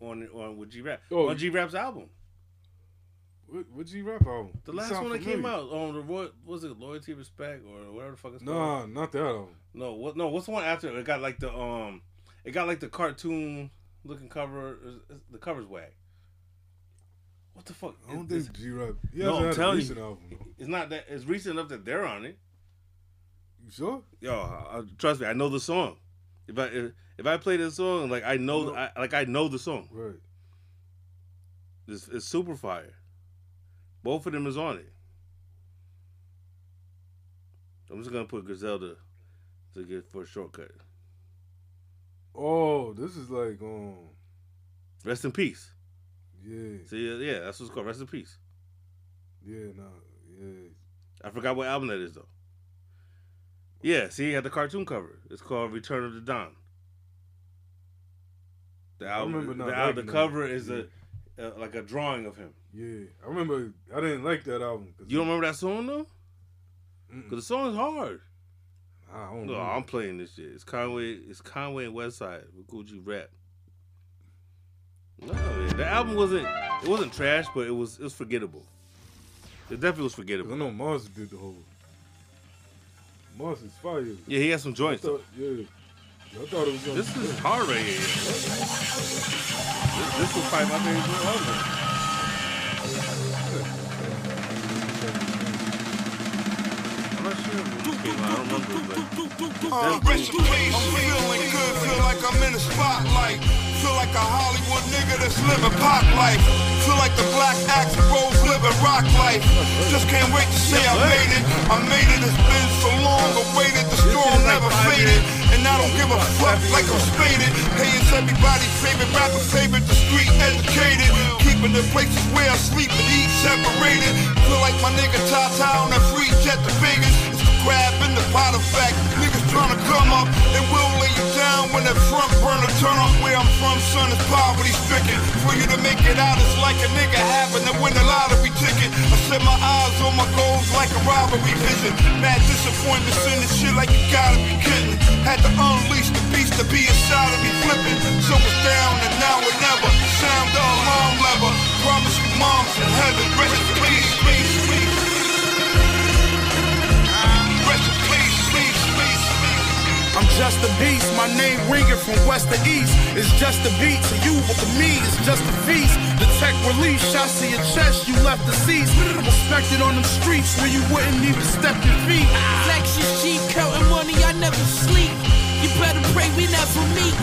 on with G Rap on G Rap's album. What G Rap album? The last one that came out on the was it Loyalty, Respect, or whatever the fuck it's called? No, not that album. No, what? No, what's the one after? It got like the it got like the cartoon looking cover. The cover's whack. What the fuck? I don't think G Rap. Yeah, no, I'm telling you, album, it's not that. It's recent enough that they're on it. You sure? Yo, trust me, I know the song. If I play this song, like I know, I know the song. Right. It's super fire. Both of them is on it. I'm just gonna put Griselda to get for a shortcut. Oh, this is like Rest in Peace. Yeah. See, yeah, that's what's called Rest in Peace. Yeah, no, yeah. I forgot what album that is though. Yeah, see, he had the cartoon cover. It's called Return of the Don. The album, the cover is like a drawing of him. Yeah, I remember. I didn't like that album. You don't remember that song though? Because the song is hard. I don't know. No, I'm playing this shit. It's Conway and Westside with Gucci Rap. No, man, the album wasn't trash, but it was forgettable. It definitely was forgettable. I know Mars did the whole. Moss is fire. Yeah, he has some joints. I thought it was going. This is hard right here. This was probably my favorite album. I'm not sure if it came out. I don't remember. I'm feeling good. Feel like I'm in the spotlight. Feel like a Hollywood nigga that's living pop life. Feel like the black axe rose living rock life. Just can't wait to say I made it. I made it, it's been so long awaited. The storm never faded. And I don't give a fuck like I'm spaded. Hey, it's everybody's favorite rapper, favorite, the street educated. Keeping the places where I sleep and eat separated. Feel like my nigga Tata on that free jet to Vegas. It's the grab and the pot of fact. Niggas trying to come up, they will lay you down when that front burner turn up. Where I'm from, son, is poverty stricken. For you to make it out, it's like a nigga having to win a lottery ticket. I set my eyes on my goals like a robbery vision. Mad disappointments in this shit like you gotta be kidding. Had to unleash the beast to be inside of me flipping. So it's down and now or never. Sound the alarm lever. Promise you moms in heaven. Rest in peace, please, please. Rest in peace, please, please. I'm just a beast. My name ringing from west to east. It's just a beat to you, but to me it's just a feast. Tech release, shots to your chest, you left the seats. Respected on them streets where you wouldn't even step your feet. Flex your sheep, counting money, I never sleep. You better pray we never meet.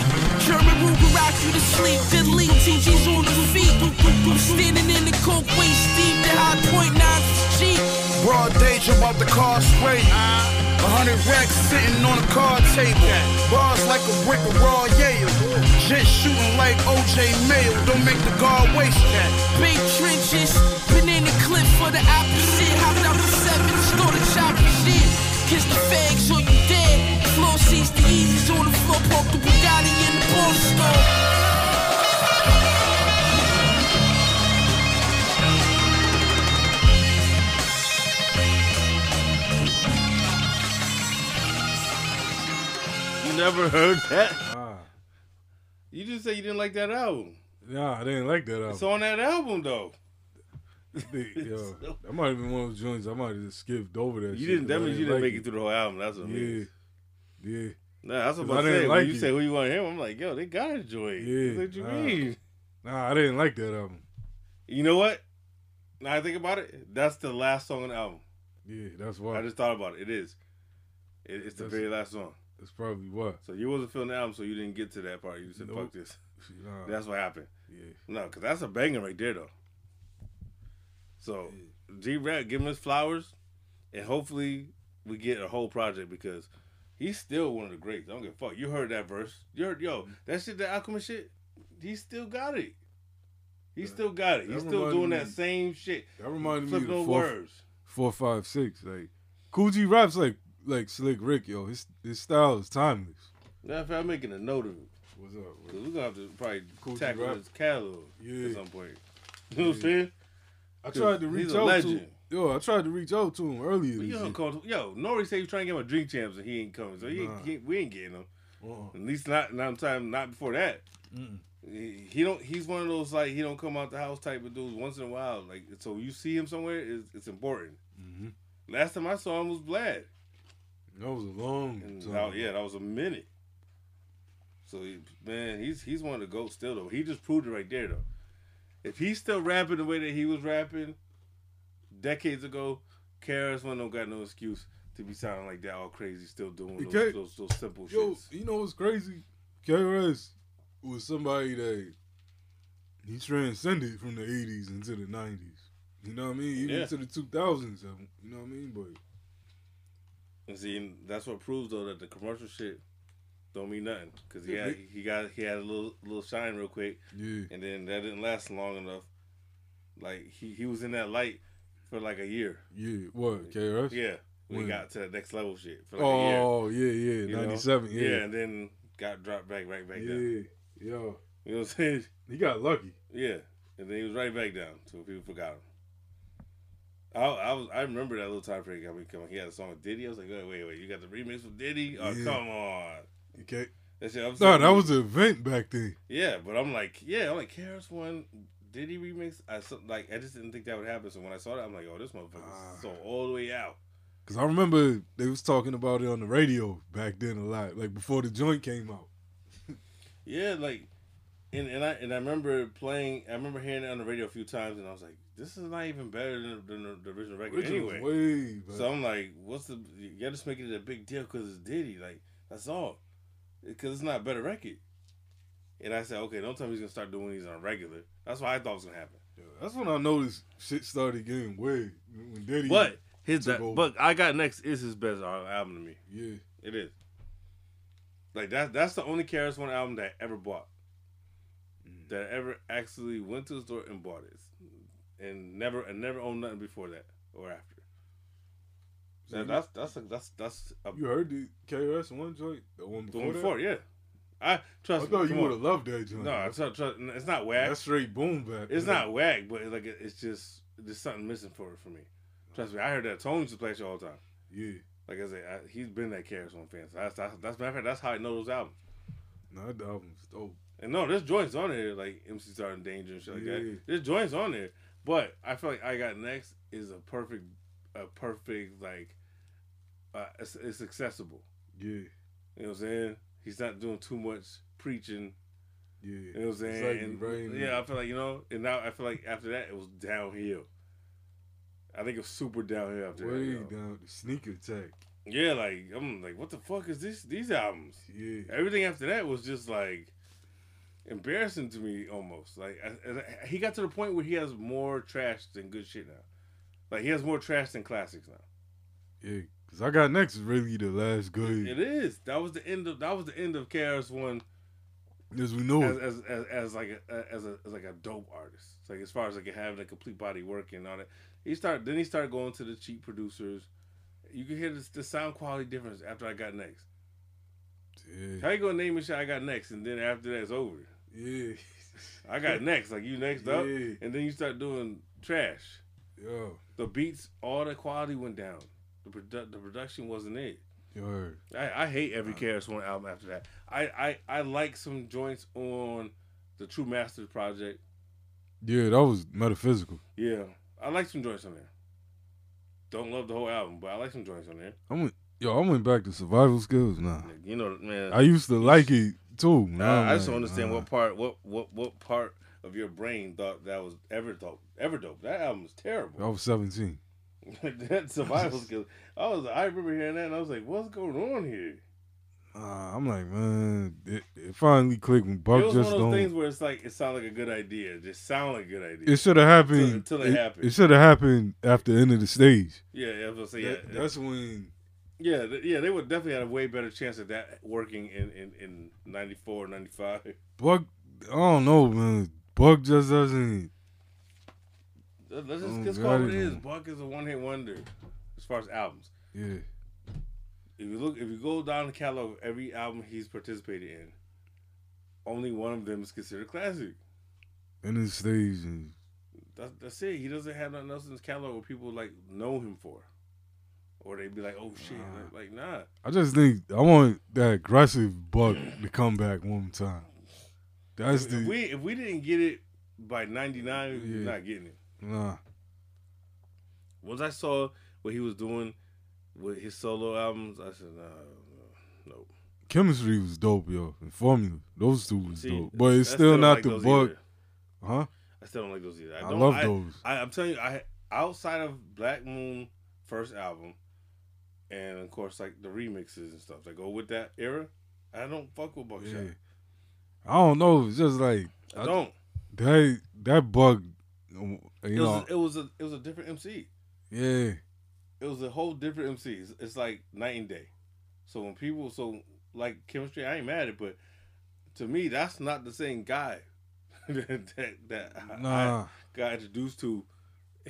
German Ruger rock you to sleep, then leak TG's on the feet. Standing in the coke, waist deep, the high point nines is cheap. Broad day, jump out the car straight. 100 racks sitting on a card table. Bars like a brick of raw Yale. Just shooting like O.J. Mayo. Don't make the guard waste that. Big trenches, been in the clip for the opposite. Hopped out the 7, store the choppy shit. Kiss the fags or you dead. Floor seats, the Yeezys on the floor. Poke the Bugatti in the pawn store. Never heard that. You just said you didn't like that album. Nah, I didn't like that album. It's on that album though. Yo, I might have been one of those joints. I might have just skipped over that. You didn't make it through the whole album. That's what I mean. Yeah. Nah, that's what I'm saying. Like when you say who you want to hear, I'm like, yo, they got a joint. Yeah. What you mean? Nah, I didn't like that album. You know what? Now I think about it. That's the last song on the album. Yeah, that's why. I just thought about it. It is. It's the very last song. That's probably what. So you wasn't feeling the album, so you didn't get to that part. You said, fuck this. Nah. That's what happened. Yeah. No, because that's a banger right there, though. So, G-Rap, give him his flowers, and hopefully we get a whole project because he's still one of the greats. I don't give a fuck. You heard that verse. You heard, that shit, that Alchemist shit, he still got it. He still got it. He's still doing that same shit. That reminded me of no words. 456. Like, Cool G-Rap's like Slick Rick, yo, his style is timeless. Now, if I'm making a note of it, what's up? We're gonna have to probably tackle his catalog at some point. You know what I'm saying? I tried to reach out to him earlier. Yo, Nori said he was trying to get him a drink champs and he ain't coming, so we ain't getting him. At least not before that. He don't. He's one of those, like, he don't come out the house type of dudes once in a while. Like, so you see him somewhere, it's important. Last time I saw him was Vlad. That was a long time. That was a minute. So he's one of the GOATs still though. He just proved it right there though. If he's still rapping the way that he was rapping decades ago, KRS One don't got no excuse to be sounding like that all crazy, still doing those simple shits. You know what's crazy? KRS was somebody that he transcended from the 80s into the 90s. You know what I mean? Even to the 2000s. You know what I mean? But and see, that's what proves though that the commercial shit don't mean nothing, because he had a little shine real quick, and then that didn't last long enough. Like he was in that light for like a year. What KRS? Yeah, we got to that next level shit for like a year. Oh yeah, 97. Yeah, and then got dropped right back down. Yeah, yo, you know what I'm saying? He got lucky. Yeah, and then he was right back down, so people forgot him. I remember that little time period coming. He had a song with Diddy. I was like, wait, you got the remix with Diddy? Oh come on. Okay. That was an event back then. Yeah, but I'm like KRS One, Diddy remix. I just didn't think that would happen. So when I saw that, I'm like, oh, this motherfucker's so all the way out. Because I remember they was talking about it on the radio back then a lot, like before the joint came out. Yeah, like, and I remember playing. I remember hearing it on the radio a few times, and I was like, this is not even better than the original record anyway. Way better. So I'm like, you're just making it a big deal because it's Diddy. Like, that's all. Because it's not a better record. And I said, okay, don't tell me he's going to start doing these on regular. That's what I thought was going to happen. Yeah, that's when I noticed shit started getting weird. When Diddy but I Got Next is his best album to me. Yeah. It is. Like, that's the only KRS One album that I ever bought. That I ever actually went to the store and bought it. And never owned nothing before that or after. So you heard the KRS One joint, the one before that? Yeah. I thought you would have loved that joint. No, it's not whack. That's straight boom back. It's not whack, but it's just there's something missing for me. Trust me, I heard that Tone used to play shit all the time. Yeah, like I said, he's been that KRS One fan. So that's how I know those albums. No, that album's dope. And no, there's joints on there like MC Star and Danger and shit like that. There's joints on there, but I feel like I Got Next is a perfect like it's accessible. Yeah, you know what I'm saying. He's not doing too much preaching. Yeah, you know what I'm saying. Like I feel like and now I feel like after that it was downhill. I think it was super downhill after that. Down the Sneaker Attack. Yeah, like I'm like, what the fuck is this? These albums. Yeah, everything after that was just like embarrassing to me almost. Like he got to the point where he has more trash than good shit now. Like, he has more trash than classics now. Yeah, because I Got Next is really the last good. It is. That was the end of KRS One. As we know it. As a dope artist. Like, as far as like having a complete body work and all that. Then he started going to the cheap producers. You can hear the sound quality difference after I Got Next. Yeah. How you gonna name it shit I Got Next and then after that it's over? Yeah. I Got Next. Like, you next up. And then you start doing trash. Yo. The beats, all the quality went down. The production wasn't it. Yo. I hate every KRS One album after that. I like some joints on the True Masters project. Yeah, that was metaphysical. Yeah, I like some joints on there. Don't love the whole album, but I like some joints on there. I went back to Survival Skills now. You know, man. I used to like it too. Nah, I just don't understand what part of your brain thought that was ever dope. That album was terrible. I was 17. That Survival Skills. I remember hearing that and I was like, what's going on here? I'm like, man, it finally clicked when Buck just don't. It was one of those things where it's like, it sounded like a good idea. It just sounded like a good idea. It should have happened. Until it happened. It should have happened after the end of the stage. Yeah, I was going to say, yeah. That's when. Yeah, they would definitely had a way better chance at that working in 94, 95. Buck, I don't know, man. Buck just doesn't. Let's just call it what it is. Buck is a one-hit wonder as far as albums. Yeah. If you go down the catalog of every album he's participated in, only one of them is considered classic. And his stage. That's it. He doesn't have nothing else in his catalog where people like know him for. Or they'd be like, oh, shit. Like, nah. I just think I want that aggressive buck to come back one time. That's if we didn't get it by 99, we're not getting it. Nah. Once I saw what he was doing with his solo albums, I said, nope. Chemistry was dope, yo. And Formula. Those two was dope. But it's still not like the buck. Either. Huh? I still don't like those either. I love those. I'm telling you, outside of Black Moon first album, and of course, like the remixes and stuff that go with that era, I don't fuck with Buckshot. Yeah. I don't know. It's just like I don't. That bug. It was a different MC. Yeah. It was a whole different MC. It's like night and day. So when people like Chemistry, I ain't mad at it, but to me, that's not the same guy that I got introduced to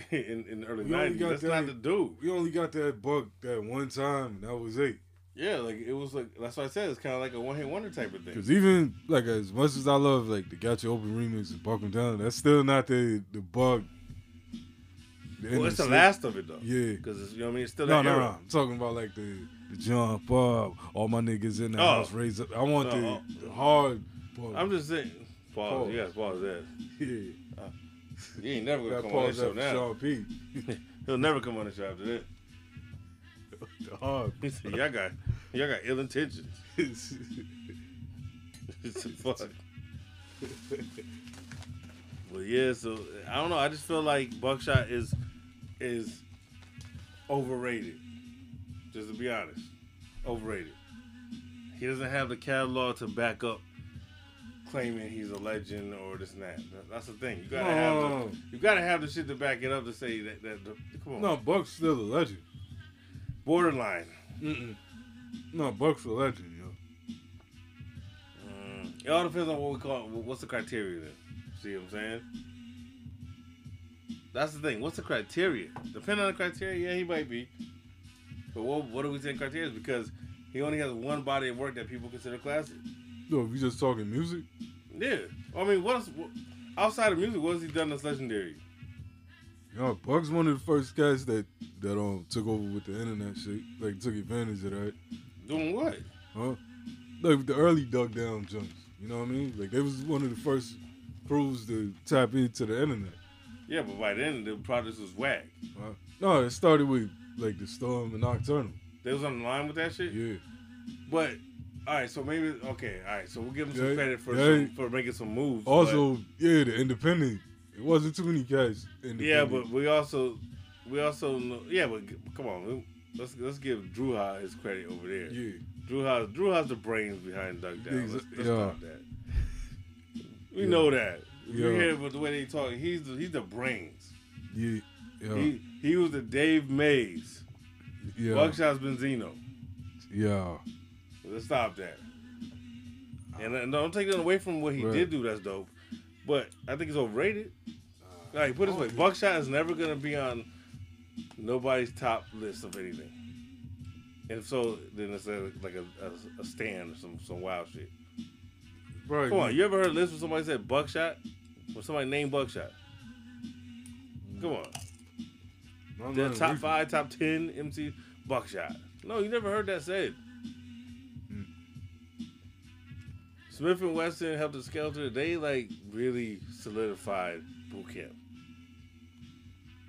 in the early 90s. That's not the dude. We only got that bug that one time, and that was it. Yeah, like it was like, that's what I said. It's kind of like a one-hit wonder type of thing. Because even like as much as I love like the Got Your Open remix and Buck 'Em Down, that's still not the bug. Well, it's the last of it though. Yeah, because you know what I mean. It's still that era. I'm talking about like the jump up, all my niggas in the house, raise up. I want the hard bug. I'm just saying. Pause. You gotta pause that. Yeah. He ain't never gonna come on this show now. P. He'll never come on the show after that. He said, y'all got ill intentions. It's fuck. Well, yeah. So I don't know. I just feel like Buckshot is overrated. Just to be honest, overrated. He doesn't have the catalog to back up claiming he's a legend or this and that. That's the thing. You gotta have the shit to back it up to say that. Come on. No, Buck's still a legend. Borderline. Mm-mm. No, Buck's a legend, yo. It all depends on what we call. What's the criteria then? See what I'm saying? That's the thing. What's the criteria? Depending on the criteria, yeah, he might be. But what do we think criteria is? Because he only has one body of work that people consider classic. No, we just talking music? Yeah. I mean, what outside of music, what has he done that's legendary? Yo, Buck's one of the first guys that took over with the internet shit. Like, took advantage of that. Doing what? Huh? Like, the early Duck Down jumps. You know what I mean? Like, they was one of the first crews to tap into the internet. Yeah, but by then, the products was whack. No, it started with, like, The Storm and Nocturnal. They was on the line with that shit? Yeah. But... Alright, so maybe, okay, alright, so we'll give him some credit for making some moves. Also, the independent. It wasn't too many guys. Yeah, but we also know, yeah, but come on, let's give Drew Ha his credit over there. Yeah. Drew Ha's the brains behind Duck Down. Let's stop that. We know that. You hear about the way they talk, he's the brains. Yeah. He was the Dave Mays. Yeah. Buckshot's Benzino. Yeah. Let's stop that. And don't take that away from what he did do. That's dope. But I think it's overrated. Like, put it this way. Buckshot is never going to be on nobody's top list of anything. And if so, then it's like a stand or some wild shit. Bro, come on. You ever heard a list where somebody said Buckshot? When somebody named Buckshot? Come on. They're top 5, top 10 MC Buckshot. No, you never heard that said. Smith and Wesson, Helter Skelter, they like really solidified boot camp.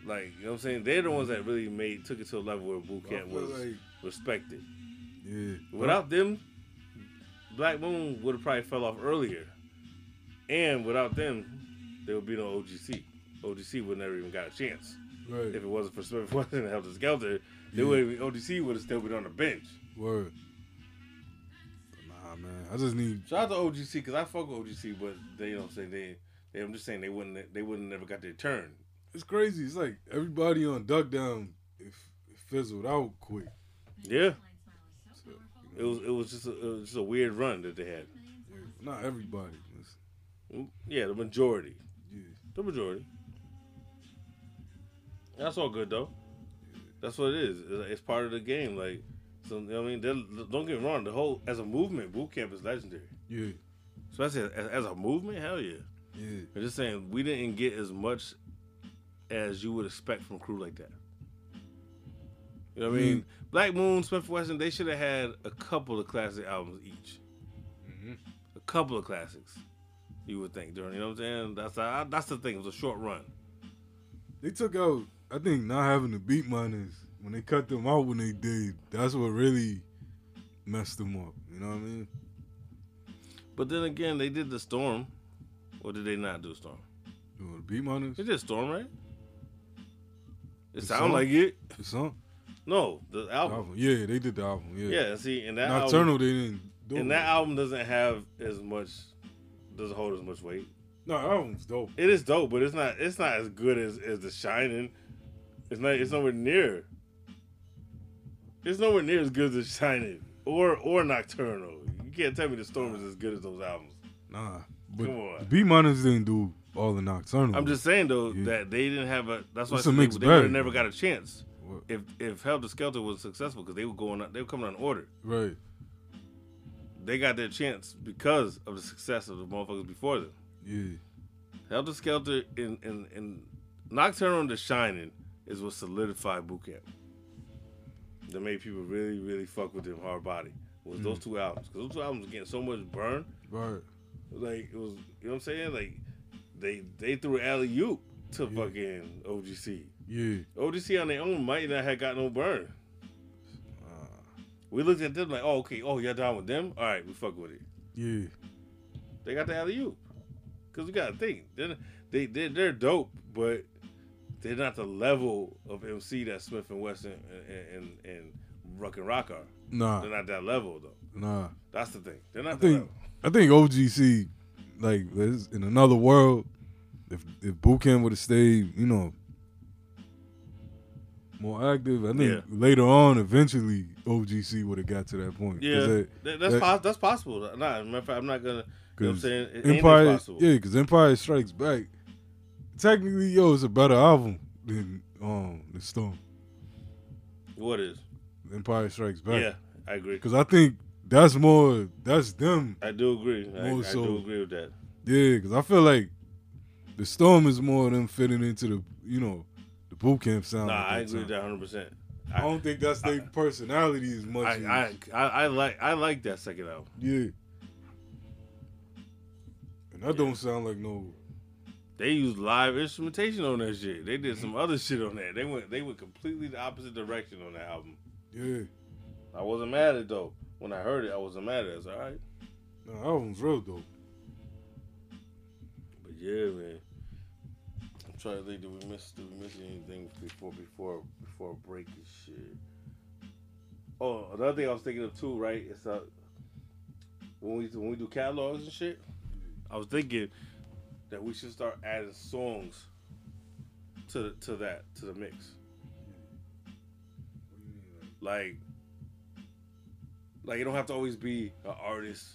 Like, you know what I'm saying? They're the ones that really took it to a level where boot camp was like, respected. Yeah. Without them, Black Moon would have probably fell off earlier. And without them, there would be no OGC. OGC would never even got a chance. Right. If it wasn't for Smith and Wesson and Helter Skelter, OGC would have still been on the bench. Word. Man, I just need shout out to OGC because I fuck with OGC, but they, you know what I'm saying, they I'm just saying they wouldn't never got their turn. It's crazy. It's like everybody on Duck Down it fizzled out quick. Yeah, so, you know, it was just a weird run that they had. Yeah, not everybody. Yeah, the majority. Yeah, the majority. That's all good though. Yeah. That's what it is. It's part of the game, like. So, you know what I mean? Don't get me wrong. The whole, as a movement, boot camp is legendary. Yeah. Especially as a movement, hell yeah. Yeah. I'm just saying, we didn't get as much as you would expect from a crew like that. You know what I mean? Black Moon, Smith & Wesson, they should have had a couple of classic albums each. A couple of classics, you would think, during, you know what I'm saying? That's the thing. It was a short run. They took out, I think, not having the Beat Miners. When they cut them out when they did, that's what really messed them up. You know what I mean? But then again, they did the Storm. Or did they not do Storm? The Beat Miners? They did Storm, right? It sound like it. The song? No, the album. Yeah, they did the album. Yeah, yeah, see, in that Nocturnal, album, they didn't do it. And that album doesn't have as much, doesn't hold as much weight. No, that album's dope. It is dope, but it's not as good as The Shining. It's nowhere near. It's nowhere near as good as The Shining or Nocturnal. You can't tell me The Storm is as good as those albums. Nah, but come on. The B Miners didn't do all the Nocturnal. I'm just saying though that they didn't have a. That's why they would have never got a chance. What? If Helter Skelter was successful, because they were coming on order. Right. They got their chance because of the success of the motherfuckers before them. Yeah. Helter Skelter in Nocturnal and The Shining is what solidified Boot Camp. That made people really, really fuck with them hard body. Was those 2 albums. Because those 2 albums were getting so much burn. Right. Like, it was, you know what I'm saying? Like, they threw an alley-oop to fucking OGC. Yeah. OGC on their own might not have got no burn. We looked at them like, oh, okay, oh, y'all down with them? All right, we fuck with it. Yeah. They got the alley-oop. Because we got to think. They're dope, but they're not the level of MC that Smith & Wesson and Ruck and Rock are. Nah. They're not that level, though. Nah. That's the thing. They're not that level. I think OGC, like, in another world, if Boot Camp would have stayed, you know, more active, I think later on, eventually, OGC would have got to that point. Yeah, that's possible. Nah, as a matter of fact, I'm not going to, you know what I'm saying? Empire, ain't possible. Yeah, because Empire Strikes Back, technically, yo, it's a better album than The Storm. What is? Empire Strikes Back. Yeah, I agree. Because I think that's them. I do agree. I do agree with that. Yeah, because I feel like The Storm is more of them fitting into the, you know, the Boot Camp sound. Nah, I agree with that 100%. I don't think that's their personality as much. I like that second album. Yeah. And that don't sound like no. They used live instrumentation on that shit. They did some other shit on that. They went completely the opposite direction on that album. Yeah. I wasn't mad at it though. When I heard it, I wasn't mad at it. It's all right. No, that album's real dope. But yeah, man. I'm trying to think. Did we miss anything before break and shit? Oh, another thing I was thinking of too, right? It's when we do catalogs and shit. I was thinking that we should start adding songs to the mix. Like it don't have to always be an artist.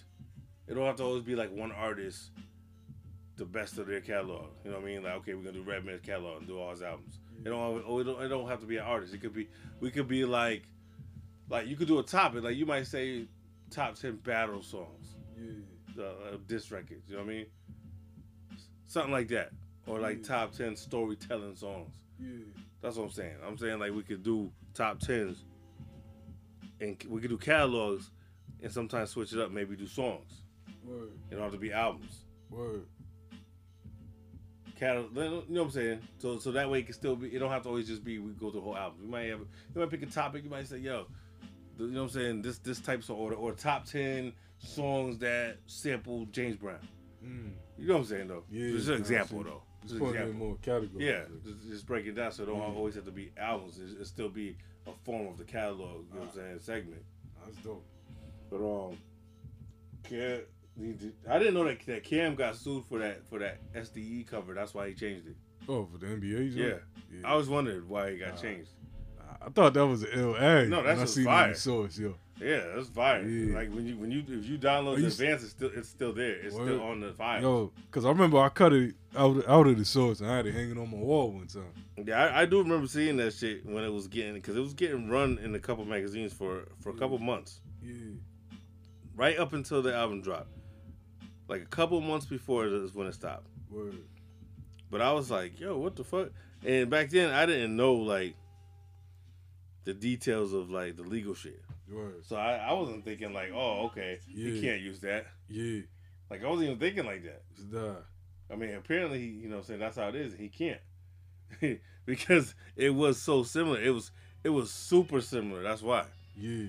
It don't have to always be like one artist, the best of their catalog. You know what I mean? Like, okay, we're gonna do Redman's catalog and do all his albums. It don't have to be an artist. We could be like you could do a topic. Like you might say top 10 battle songs, diss records. You know what I mean? Something like that, or like top 10 storytelling songs. Yeah. That's what I'm saying. I'm saying like we could do top 10s, and we could do catalogs, and sometimes switch it up. Maybe do songs. Word. It don't have to be albums. Word. Catalog. You know what I'm saying? So that way it can still be. It don't have to always just be we go through whole albums. You might pick a topic. You might say, yo, you know what I'm saying? This type of order or top 10 songs that sample James Brown. You know what I'm saying though? Yeah, just an example though. Just put it in more categories. Yeah, just break it down so it don't always have to be albums. It still be a form of the catalog. You know what I'm saying? Segment. That's dope. But Cam, I didn't know that Cam got sued for that SDE cover. That's why he changed it. Oh, for the NBA. Yeah. I was wondering why he got changed. I thought that was an ill ad. No, that's just fire. Source, yo. Yeah, that's fire. Yeah. Like if you download the advance, it's still there. It's still on the file. Yo, because I remember I cut it out of the source and I had it hanging on my wall one time. Yeah, I do remember seeing that shit when it was getting run in a couple magazines for a couple months. Yeah. Right up until the album dropped, like a couple months before is when it stopped. Word. But I was like, yo, what the fuck? And back then I didn't know like. the details of like the legal shit. Right. So I wasn't thinking like, oh, okay, you can't use that. Yeah. Like I wasn't even thinking like that. Nah. I mean, apparently, you know, saying that's how it is. He can't because it was so similar. It was super similar. That's why. Yeah.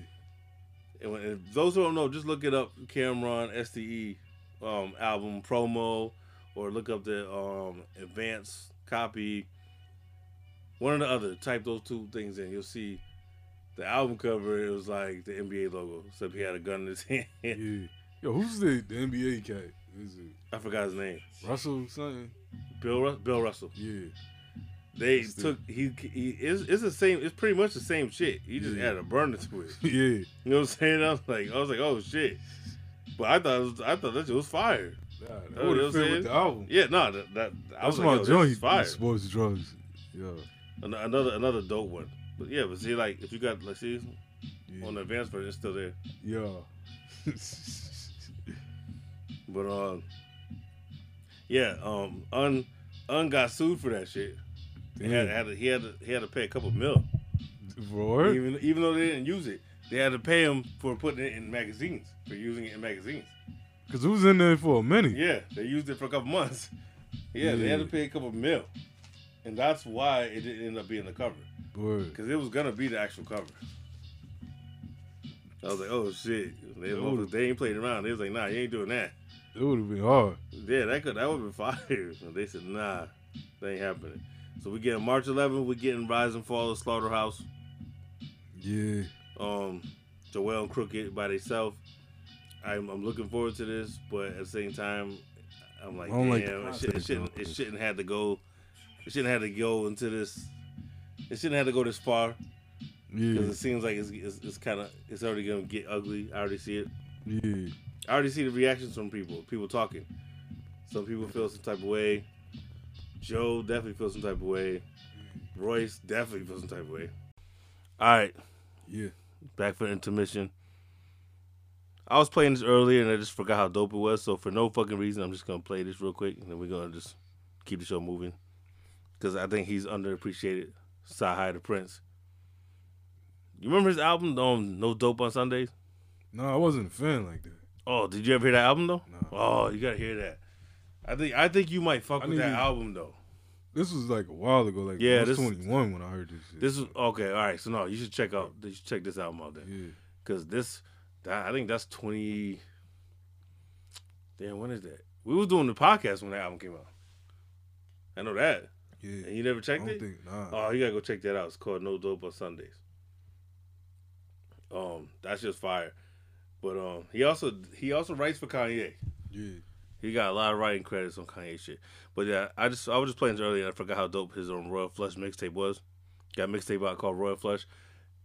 And if those who don't know, just look it up. Cameron STE album promo, or look up the advanced copy. One or the other. Type those two things in. You'll see the album cover. It was like the NBA logo, except he had a gun in his hand. Yeah. Yo, who's the NBA cat? Is it? I forgot his name. Russell something. Bill Russell. Yeah. They took it's the same. It's pretty much the same shit. He just added a burner to it. Yeah. You know what I'm saying? I was like, oh shit. But I thought that shit was fire. Nah, you know what I'm saying? Yeah, nah. That's my joint. He sports drugs. Yeah. Another dope one. But yeah, but see, like if you got like see on the advanced version, it's still there. Yeah. But Un got sued for that shit. He had to pay a couple mil. Roar? Even though they didn't use it, they had to pay him for putting it in magazines, for using it in magazines. Cause it was in there for a minute. Yeah, they used it for a couple months. Yeah, they had to pay a couple mil, and that's why it didn't end up being the cover. Word. Cause it was gonna be the actual cover. I was like, oh shit, they ain't playing around. They was like, nah, you ain't doing that. It would have been hard. Yeah, that would have been fire. And they said, nah, that ain't happening. So we getting March 11th. We getting Rise and Fall of Slaughterhouse. Yeah. Joel and Crooked by themselves. I'm looking forward to this, but at the same time, I'm like, damn, like It shouldn't have to go this far. Yeah. Because it seems like it's kind of it's already gonna get ugly. I already see it. Yeah. I already see the reactions from people talking. Some people feel some type of way. Joe definitely feels some type of way. Royce definitely feels some type of way. All right. Yeah. Back for the intermission. I was playing this earlier and I just forgot how dope it was. So for no fucking reason, I'm just gonna play this real quick and then we're gonna just keep the show moving. Because I think he's underappreciated. Sahai the Prince. You remember his album, No Dope on Sundays? No, I wasn't a fan like that. Oh, did you ever hear that album, though? No. Oh, you got to hear that. I think you might fuck with that album, though. This was like a while ago. Like, yeah, I was 21 when I heard this shit. This was, okay, all right. So, no, you should check this album out, then. Yeah. Because I think that's 20... Damn, when is that? We was doing the podcast when that album came out. I know that. Yeah. And you never checked it? Nah. Oh, you got to go check that out. It's called No Dope on Sundays. That's just fire. But he also writes for Kanye. Yeah. He got a lot of writing credits on Kanye shit. But yeah, I was just playing this earlier and I forgot how dope his own Royal Flush mixtape was. Got a mixtape out called Royal Flush.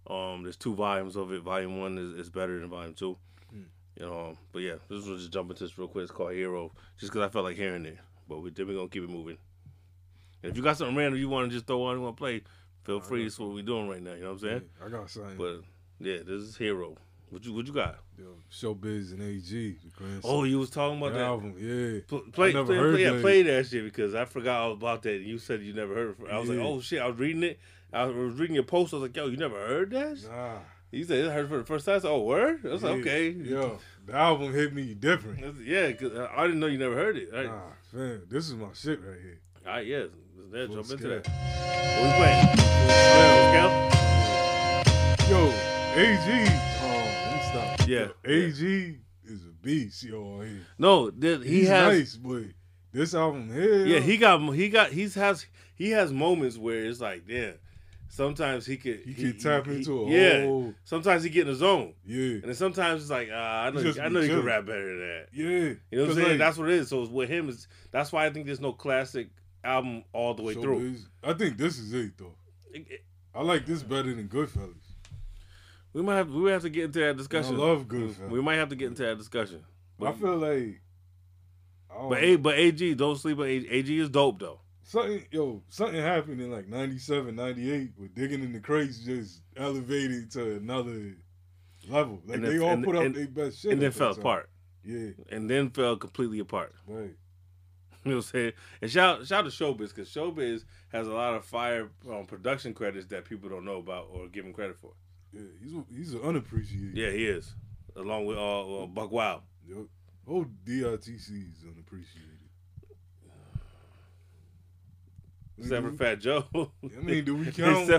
There's two volumes of it. Volume 1 is better than volume 2. Mm. You know, but yeah, this was just jumping to this real quick. It's called Hero. Just cause I felt like hearing it. But we're gonna keep it moving. And if you got something random you wanna just throw on and wanna play, feel free. That's what we're doing right now, you know what I'm saying? Yeah, I got something. But yeah, this is Hero. What you got? Yo, Showbiz and AG. Oh, you was talking about that album, yeah. Play that shit because I forgot all about that. You said you never heard it. I was like, oh shit, I was reading it. I was reading your post. I was like, yo, you never heard that? Nah. You said I heard it for the first time. I said, oh, word? I was like, okay. Yo, the album hit me different. Yeah, because I didn't know you never heard it. Right. Nah, fam, this is my shit right here. All right, yeah. Let's jump into that. What we playing? Yo, AG. Yeah, AG is a beast, yo. No, he's nice, but this album here. Yeah, he has moments where it's like, yeah, sometimes he can tap into a whole. Sometimes he get in the zone. Yeah, and then sometimes it's like, I know you can rap better than that. Yeah, you know what I'm saying? Like, that's what it is. So it's with him is that's why I think there's no classic album all the way through. I think this is it though. I like this better than Goodfellas. We might have to get into that discussion. I love Goodfellas. We might have to get into that discussion. But, I feel like, AG don't sleep. AG is dope though. Something happened in like 97, 98 with Digging in the Crates just elevated to another level. Like they all put up their best shit, and then fell apart. Yeah, and then fell completely apart. Right. You know what I'm saying? And shout to Showbiz, because Showbiz has a lot of fire production credits that people don't know about or give him credit for. Yeah, he's unappreciated. Yeah, he is. Along with Buck Wild. Yep. Oh, DITC is unappreciated. Except for Fat Joe. I mean, do we count?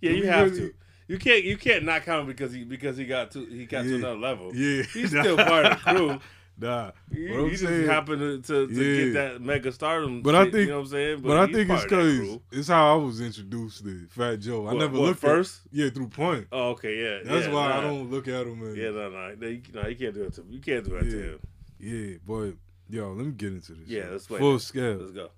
You have to. You can't not count him because he got to another level. Yeah, he's still part of the crew. Nah, he just happened to get that mega stardom. But I think, you know what I'm saying? But I think it's because it's how I was introduced to Fat Joe. I never looked at, through Point. Oh, okay, yeah. That's why I don't look at him. And, you can't do it to him. You can't do it to him. Yeah, boy. Yo, let me get into this. Yeah, let's wait. Full scale. Let's go.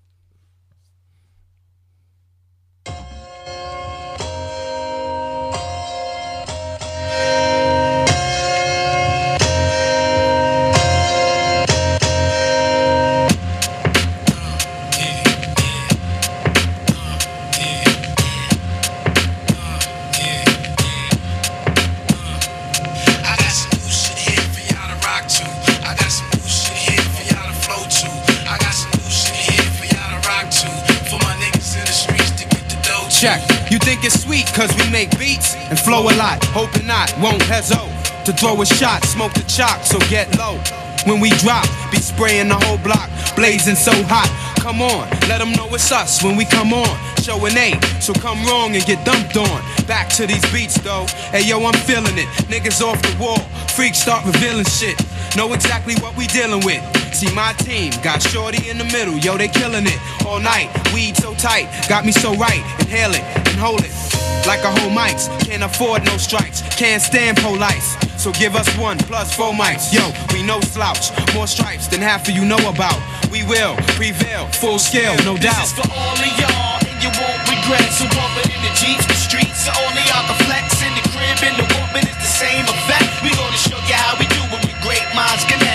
You think it's sweet cause we make beats and flow a lot, hoping not, won't hesitate to throw a shot, smoke the chalk, so get low. When we drop, be spraying the whole block, blazing so hot. Come on, let them know it's us when we come on, showing ain't, so come wrong and get dumped on. Back to these beats though, hey yo I'm feeling it, niggas off the wall, freaks start revealing shit. Know exactly what we dealing with. See my team, got Shorty in the middle, yo they killing it. All night, weed so tight, got me so right. Inhale it and hold it, like a whole mics. Can't afford no strikes, can't stand polites. So give us 1 + 4 mics, yo, we no slouch. More stripes than half of you know about. We will prevail, full scale, no doubt. This is for all of y'all, and you won't regret. So bump it in the Jeeps, the streets, so only y'all can flex. In the crib, and the woman is the same effect. We gonna show you how we do it.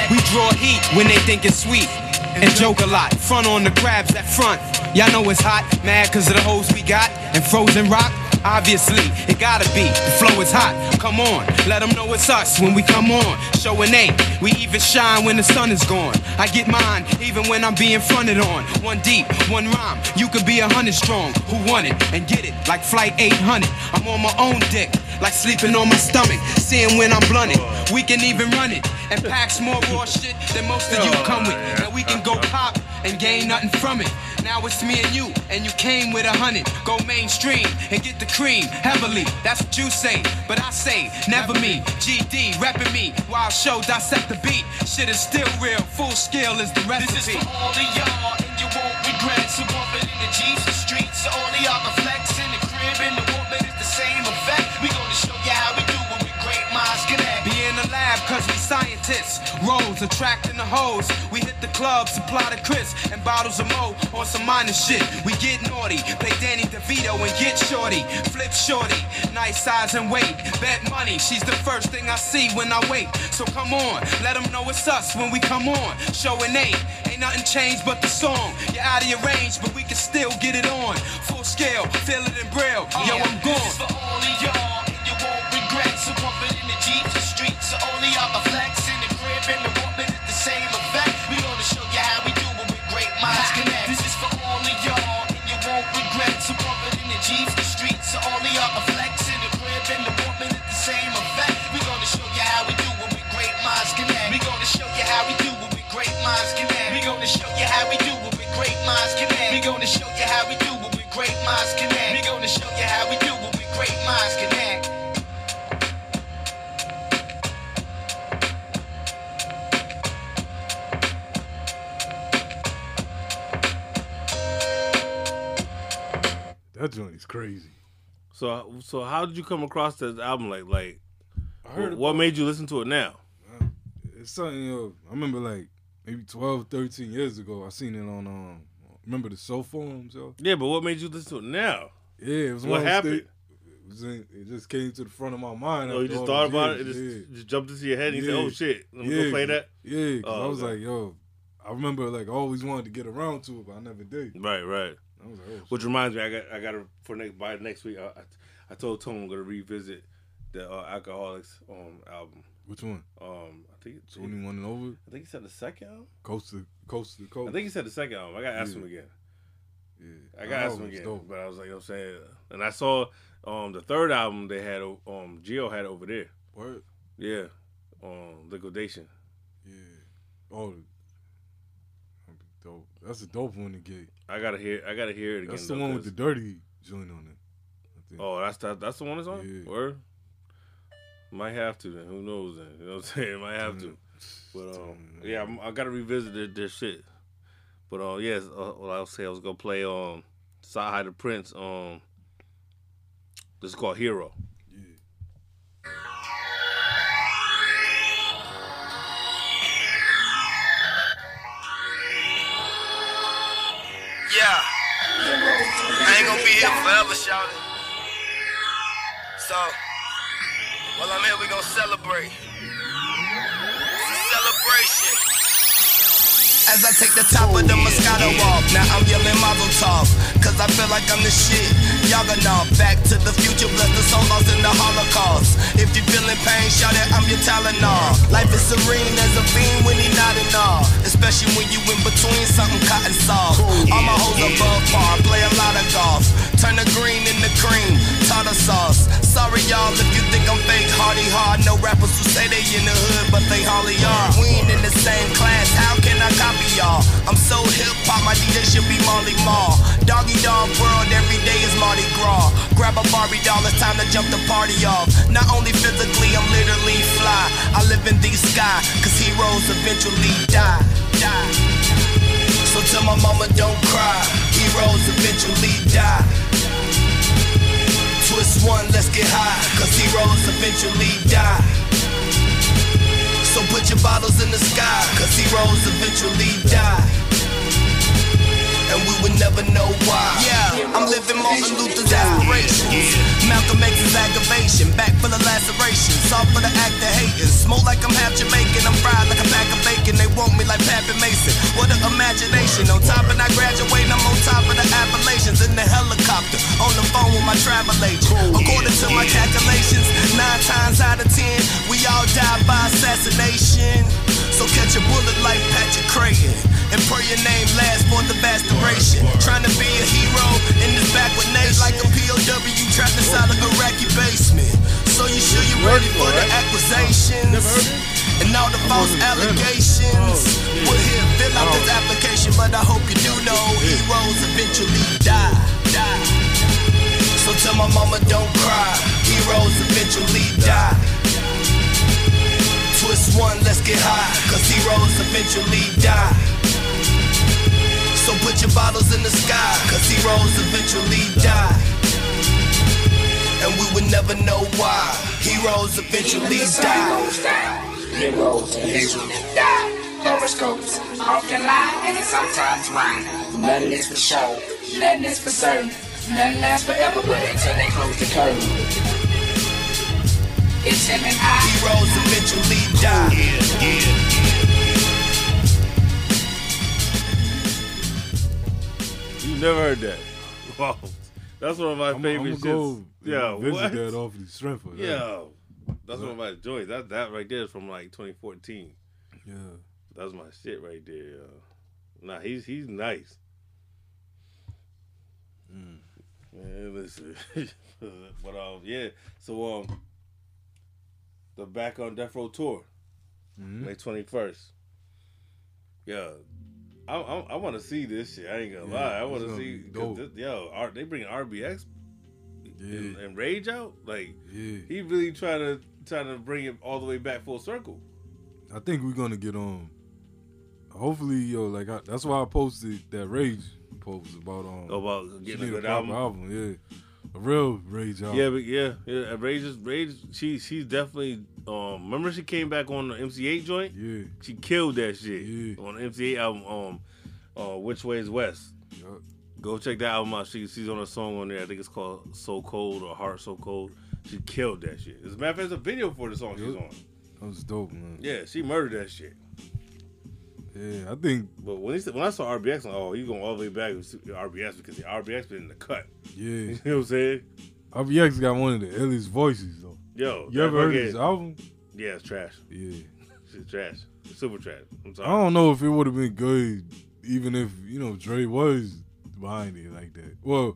We draw heat when they think it's sweet and joke a lot. Front on the crabs at front. Y'all know it's hot, mad cause of the hoes we got. And frozen rock, obviously, it gotta be. The flow is hot, come on, let them know it's us when we come on. Showing ain't, we even shine when the sun is gone. I get mine, even when I'm being fronted on. 1 deep, 1 rhyme, you could be 100 strong. Who won it and get it, like Flight 800. I'm on my own dick, like sleeping on my stomach. Seeing when I'm blunted, we can even run it. And packs more raw shit than most of you come with. Now we can go pop and gain nothing from it. Now it's me and you came with 100. Go mainstream and get the cream heavily. That's what you say, but I say never me. GD repping me while show dissect the beat. Shit is still real, full skill is the recipe. This is for all of y'all and you won't regret. So bump it in the G's, the streets, so all of y'all can flex. In the crib and the woman is the same effect. We gonna show you how we do it with great minds get at. Be in the lab cause we scientists. Roads attracting the hoes. We hit the club, supply the crisp and bottles of mo on some minor shit. We get naughty, play Danny DeVito and get shorty. Flip shorty, nice size and weight. Bet money, she's the first thing I see when I wake. So come on, let them know it's us when we come on. Showing ain't nothing changed but the song. You're out of your range, but we can still get it on. Full scale, feel it in braille. Yo, I'm gone. This is for all of y'all, and you won't regret. So bump it in the Jeep, the streets, so only y'all the flex. And the woman is the same effect. We gonna show you how we do it with great minds connect. This is for all of y'all, and you won't regret. So bump it in the Jeeps, the streets, so all of y'all are flexing. The crib and the woman is the same effect. We gonna show you how we do it with great minds connect. We gonna show you how we do it with great minds connect. We gonna show you how we do it with great minds connect. We gonna show you how we do it with great minds connect. We gonna show you how we do it with great minds connect. That joint is crazy. So how did you come across this album? Like I heard what made you listen to it now? It's something, you know, I remember like maybe 12, 13 years ago. I seen it on, remember the Soul Forums, yo? Yeah, but what made you listen to it now? Yeah, it was what happened? It just came to the front of my mind. Oh, you just thought about it? It just jumped into your head and you said, oh shit, let me go play that? Yeah, I was like, yo, I remember like I always wanted to get around to it, but I never did. Right. Like, oh, which reminds me, I got for by next week. I told Tone I'm gonna revisit the Alcoholics album. Which one? I think it's 21 and Over. I think he said the second album. Coast to Coast. I think he said the second album. I gotta ask him again. Yeah, I gotta ask him again. Dope. But I was like, you know what I'm saying? And I saw the third album they had, Geo had over there. What? Yeah. Liquidation. Yeah. Oh, that'd be dope. That's a dope one to get. I gotta hear it again. That's the one with the dirty joint on it. Oh, that's the one that's on? Yeah. Word? Might have to then. Who knows then? You know what I'm saying? Might have to. But yeah, I gotta revisit their shit. But yes, what I was saying, I was gonna play Sahai the Prince. This is called Hero. Yeah, I ain't gonna be here forever, shouting. So, while I'm here, we gonna celebrate. It's a celebration. As I take the top of the Moscato off, now I'm yelling Mazel Tov, cause I feel like I'm the shit. Y'all gonna back to the future, bless the soul lost in the Holocaust. If you feeling pain, shout it, I'm your Tylenol. Life is serene as a beam when he not in awe, especially when you in between something cotton soft. All my hoes above par, play a lot of golf, turn the green into cream, tartar sauce. Sorry y'all if you think I'm fake, hardy hard. No rappers who say they in the hood, but they hardly are. We ain't in the same class, how can I copy y'all? I'm so hip-hop, my DJ should be Marley Marl. Doggy dog world, every day is Mardi Gras. Grab a Barbie doll, it's time to jump the party off. Not only physically, I'm literally fly. I live in the sky, cause heroes eventually die. So tell my mama don't cry, heroes eventually die. Twist one, let's get high, cause heroes eventually die. So put your bottles in the sky, cause heroes eventually die. And we would never know why. Yeah, I'm living Martin Luther's aspirations. Malcolm X's aggravation, back for the laceration, soft for the act of hating. Smoke like I'm half Jamaican, I'm fried like a pack of bacon. They want me like Pappy Mason, what an imagination. On top and I graduate, I'm on top of the appellations. In the helicopter, on the phone with my travel agent. According to my calculations, 9 times out of 10, we all die by assassination. So catch a bullet like Patrick Creighton, and pray your name last for the vast duration. Trying to be a hero in this backward nation, like a POW trapped inside of an Iraqi basement. So you sure you ready for the accusations and all the false allegations? We're here, fill out this application, but I hope you do know heroes eventually die. So tell my mama don't cry, heroes eventually die. Twist one, let's get high, cause heroes eventually die. So put your bottles in the sky, cause heroes eventually die. And we would never know why, heroes eventually die. Heroes eventually die. Horoscopes often lie and sometimes rhyme. Nothing is for sure, nothing is for certain. Nothing lasts forever but until they close the curtain. It's him and I. Heroes eventually die. Yeah. You never heard that? Wow, that's one of my favorite shits. Yeah, what? That off the strength of that. Yeah, that's one of my joys. That right there is from like 2014. Yeah, that's my shit right there. Nah, he's nice. Man, listen, but yeah. So the Back on Death Row tour, May 21st. Yeah, I want to see this shit. I ain't gonna lie. I want to see. They bring RBX and Rage out. Like he really trying to bring it all the way back full circle. I think we're gonna get on. Hopefully, that's why I posted that Rage post about getting a good album. Yeah. A real Rage album. Yeah, but yeah. Rage. She's definitely. Remember she came back on the MC8 joint. Yeah, she killed that shit on the MC8 album. Which Way Is West? Yep. Go check that album out. She's on a song on there. I think it's called So Cold or Heart So Cold. She killed that shit. As a matter of fact, there's a video for the song she's on. That was dope, man. Yeah, she murdered that shit. Yeah, I think. But when I saw RBX, I'm like, he's going all the way back with RBX because the RBX been in the cut. Yeah, you know what I'm saying? RBX got one of the illest voices though. Yo, you ever heard his album? Yeah, it's trash. Yeah. It's trash. It's super trash. I'm sorry. I don't know if it would have been good even if, you know, Dre was behind it like that. Well,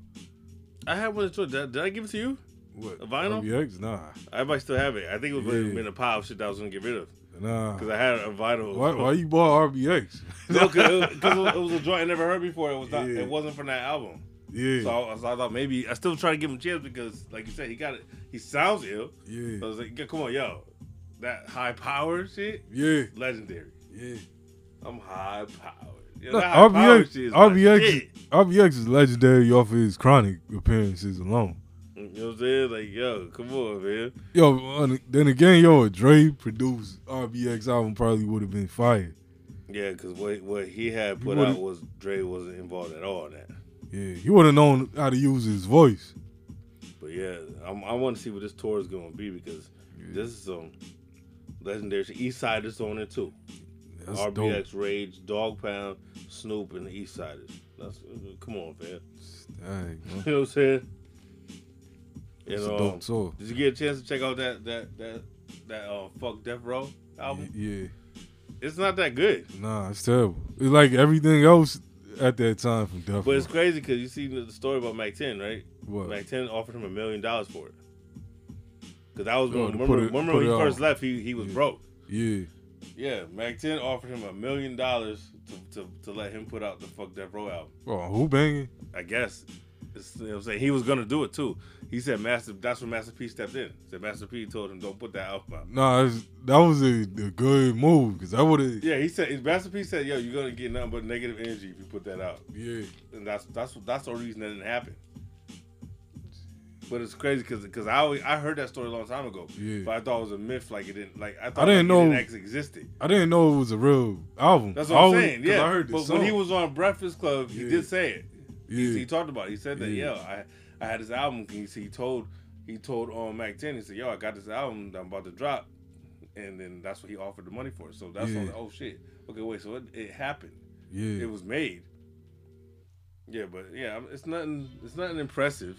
I had one. Did I give it to you? What? A vinyl? WX? Nah. I might still have it. I think it was been a pile of shit that I was going to get rid of. Nah. Because I had a vinyl. Why you bought RBX? No, because it was a joint I never heard before. It was not, It wasn't from that album. Yeah. So I thought maybe I still try to give him a chance because, like you said, he got it. He sounds ill. Yeah. So I was like, come on, yo. That high power shit? Yeah. Legendary. Yeah. I'm high power. Yo, no, RBX is legendary off of his Chronic appearances alone. You know what I'm saying? Like, yo, come on, man. Yo, then again, if Dre produced RBX album probably would have been fire. Yeah, because what he had put out was Dre wasn't involved at all in that. Yeah, he would have known how to use his voice. But yeah, I want to see what this tour is going to be because this is some legendary shit. East Side is on it too. That's RBX, dope. Rage, Dog Pound, Snoop, and the East Siders. Come on, man. Dang, man. You know what I'm saying? You know, did you get a chance to check out that Fuck Death Row album? Yeah. It's not that good. Nah, it's terrible. It's like everything else at that time from Death Row. But it's crazy because you see the story about Mac 10, right? What? Mac 10 offered him $1 million for it. Because that was when he first left, he was broke. Yeah. Yeah, Mac 10 offered him $1 million to let him put out the Fuck Death Row album. Oh, who banging? I guess. You know what I'm saying? He was going to do it too. He said that's when Master P stepped in. Said Master P told him don't put that out. Nah, that was a good move because I would have. Yeah, he said Master P said, "Yo, you're gonna get nothing but negative energy if you put that out." Yeah, and that's the reason that didn't happen. But it's crazy because I heard that story a long time ago. Yeah, but I thought it was a myth. Like it didn't like I thought I didn't know it didn't existed. I didn't know it was a real album. That's what I'm saying. Yeah, I heard this song. When he was on Breakfast Club, he did say it. Yeah. He talked about it. He said that. Yeah, I had this album. He told Mac 10. He said, "Yo, I got this album that I'm about to drop," and then that's what he offered the money for. So that's when, oh shit. Okay, wait. So it happened. Yeah, it was made. Yeah, but yeah, it's nothing. It's nothing impressive.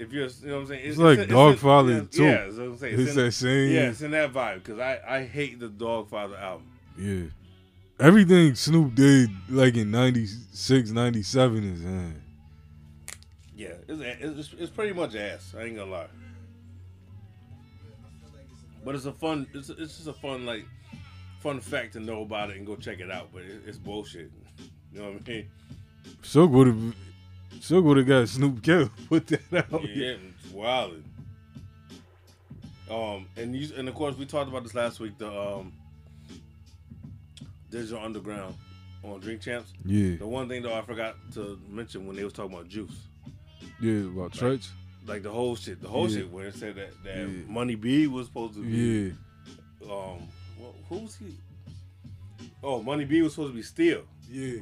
If you're, you know what I'm saying. It's like Dogfather too. Yeah, that's what I'm saying. It's that same. Yeah, it's in that vibe because I hate the Dogfather album. Yeah, everything Snoop did like in '96, '97 is. Yeah, it's pretty much ass. I ain't gonna lie, but it's a fun. It's just a fun fact to know about it and go check it out. But it's bullshit. You know what I mean? Suge would have got Snoop killed. Put that out. Yeah, it's wild. And of course we talked about this last week. The Digital Underground on Drink Champs. Yeah. The one thing though I forgot to mention when they was talking about Juice. Yeah, about church. Like the whole shit. The whole shit where it said that Money B was supposed to be. Yeah. Who was he? Oh, Money B was supposed to be Steel. Yeah.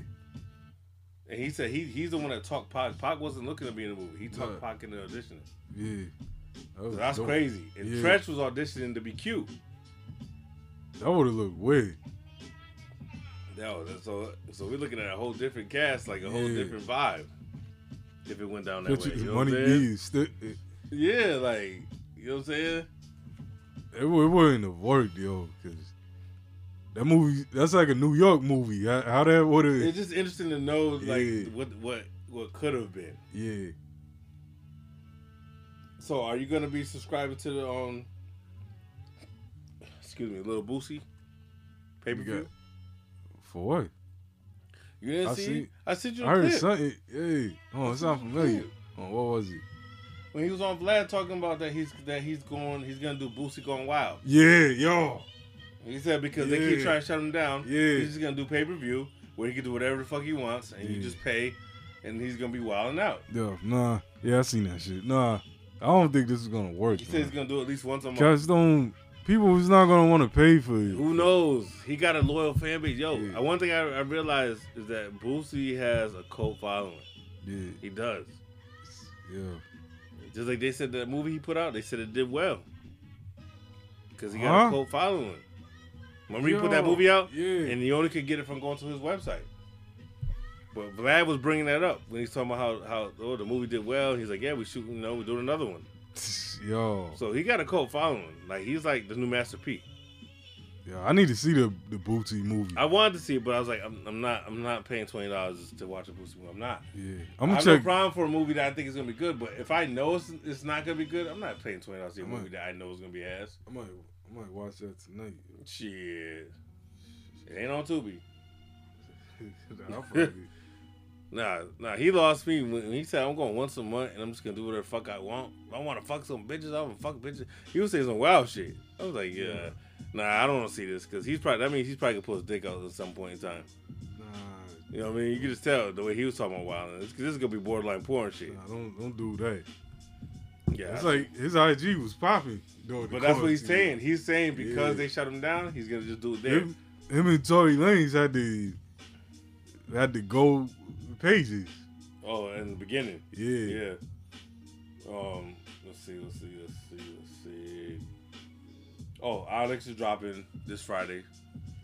And he said he's the one that talked Pac. Pac wasn't looking to be in the movie. He talked Pac in the audition. Yeah. That's dope. Crazy. And Tretch was auditioning to be Q. That would have looked weird. So we're looking at a whole different cast, like a whole different vibe. If it went down that way, you know Money what I'm saying? Yeah, like, you know what I'm saying? It wouldn't have worked, yo, because that movie, that's like a New York movie. How that would have... It's just interesting to know, like, what could have been. Yeah. So, are you going to be subscribing to the, excuse me, Lil Boosie pay-per-view? For what? You didn't see? I sent you the clip. I heard something. Hey, oh, it sounds familiar. Oh, what was it? When he was on Vlad talking about that he's gonna do Boosie Gone Wild. Yeah, yo. He said because they keep trying to shut him down. Yeah, he's just gonna do pay per view where he can do whatever the fuck he wants and you just pay, and he's gonna be wilding out. Yo, nah, I seen that shit. Nah, I don't think this is gonna work. He said he's gonna do it at least once a month. Guys don't. People who's not gonna want to pay for it. Who knows? He got a loyal fan base. Yo, one thing I realized is that Boosie has a cult following. Yeah, he does. Yeah, just like they said that movie he put out, they said it did well because he got a cult following. Remember he put that movie out, and he only could get it from going to his website. But Vlad was bringing that up when he's talking about how the movie did well. He's like, yeah, we're doing another one. yo. So he got a cult following. Like he's like the new Master P. Yeah, I need to see the Bootsy movie. I wanted to see it, but I was like, I'm not paying $20 to watch a Bootsy movie. I'm not. Yeah, I'm gonna check. I have no problem for a movie that I think is gonna be good, but if I know it's not gonna be good, I'm not paying $20 to see a movie that I know is gonna be ass. I might watch that tonight. Shit, it ain't on Tubi. Nah, he lost me when he said I'm going once a month and I'm just gonna do whatever the fuck I want. If I wanna fuck some bitches, I wanna fuck bitches. He would say some wild shit. I was like, yeah. Nah, I don't wanna see this because he's probably gonna pull his dick out at some point in time. Nah. You know what I mean? You can just tell the way he was talking about wild. This is gonna be borderline porn shit. Nah, don't do that. Yeah. It's like his IG was popping. But that's what he's saying. He's saying because they shut him down, he's gonna just do it there. Him and Tory Lanez had to go pages. Oh, in the beginning. Yeah. Let's see. Oh, Alex is dropping this Friday.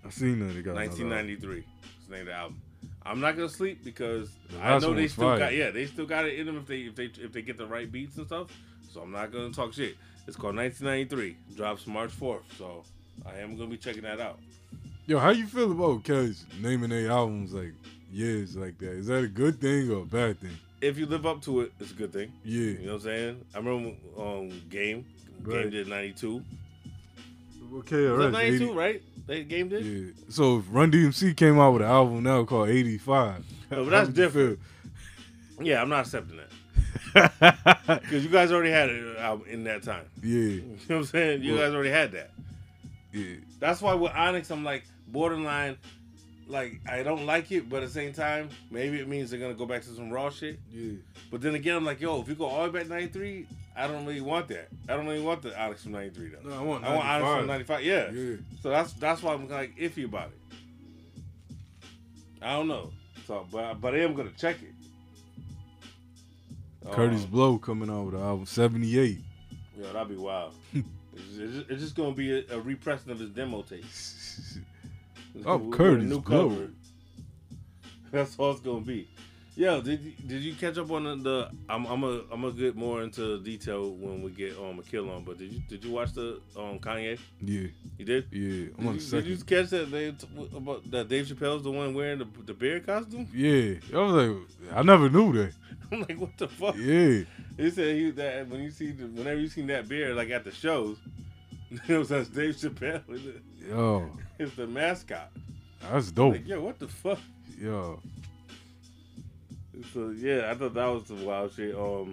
I seen that. They got 1993. It's the name of the album. I'm not gonna sleep because I know they still got. Yeah, they still got it in them if they get the right beats and stuff. So I'm not gonna talk shit. It's called 1993. Drops March 4th. So I am gonna be checking that out. Yo, how you feel about cats naming their albums like years like that? Is that a good thing or a bad thing? If you live up to it, it's a good thing. Yeah. You know what I'm saying? I remember Game. Right. Game did 92. Okay, all right. 92, 80. Right? They Game did? Yeah. So if Run DMC came out with an album now called 85. No, but that's different. Yeah, I'm not accepting that. Because you guys already had an album in that time. Yeah. You know what I'm saying? You guys already had that. Yeah. That's why with Onyx, I'm like, borderline, like I don't like it, but at the same time, maybe it means they're gonna go back to some raw shit. Yeah. But then again, I'm like, yo, if you go all the way back to 93, I don't really want that. I don't really want the Onyx from 93 though. No, I want Onyx from 95. Yeah. So that's why I'm like iffy about it. I don't know. So, but I am gonna check it. Curtis Blow coming out with the album 78. Yo, that'd be wild. It's just gonna be a repressing of his demo tape. Oh, Curtis Blow. That's all it's gonna be. Yo, did you catch up on the? I'm gonna get more into detail when we get a kill on. But did you watch the Kanye? Yeah, you did. Yeah, I'm on the second. Did you catch that about that Dave Chappelle's the one wearing the bear costume? Yeah, I was like, I never knew that. I'm like, what the fuck? Yeah, he said that whenever you seen that bear like at the shows, it was that's Dave Chappelle. Yo, it's the mascot. That's dope. Like, yo, what the fuck? Yo. So yeah, I thought that was some wild shit. I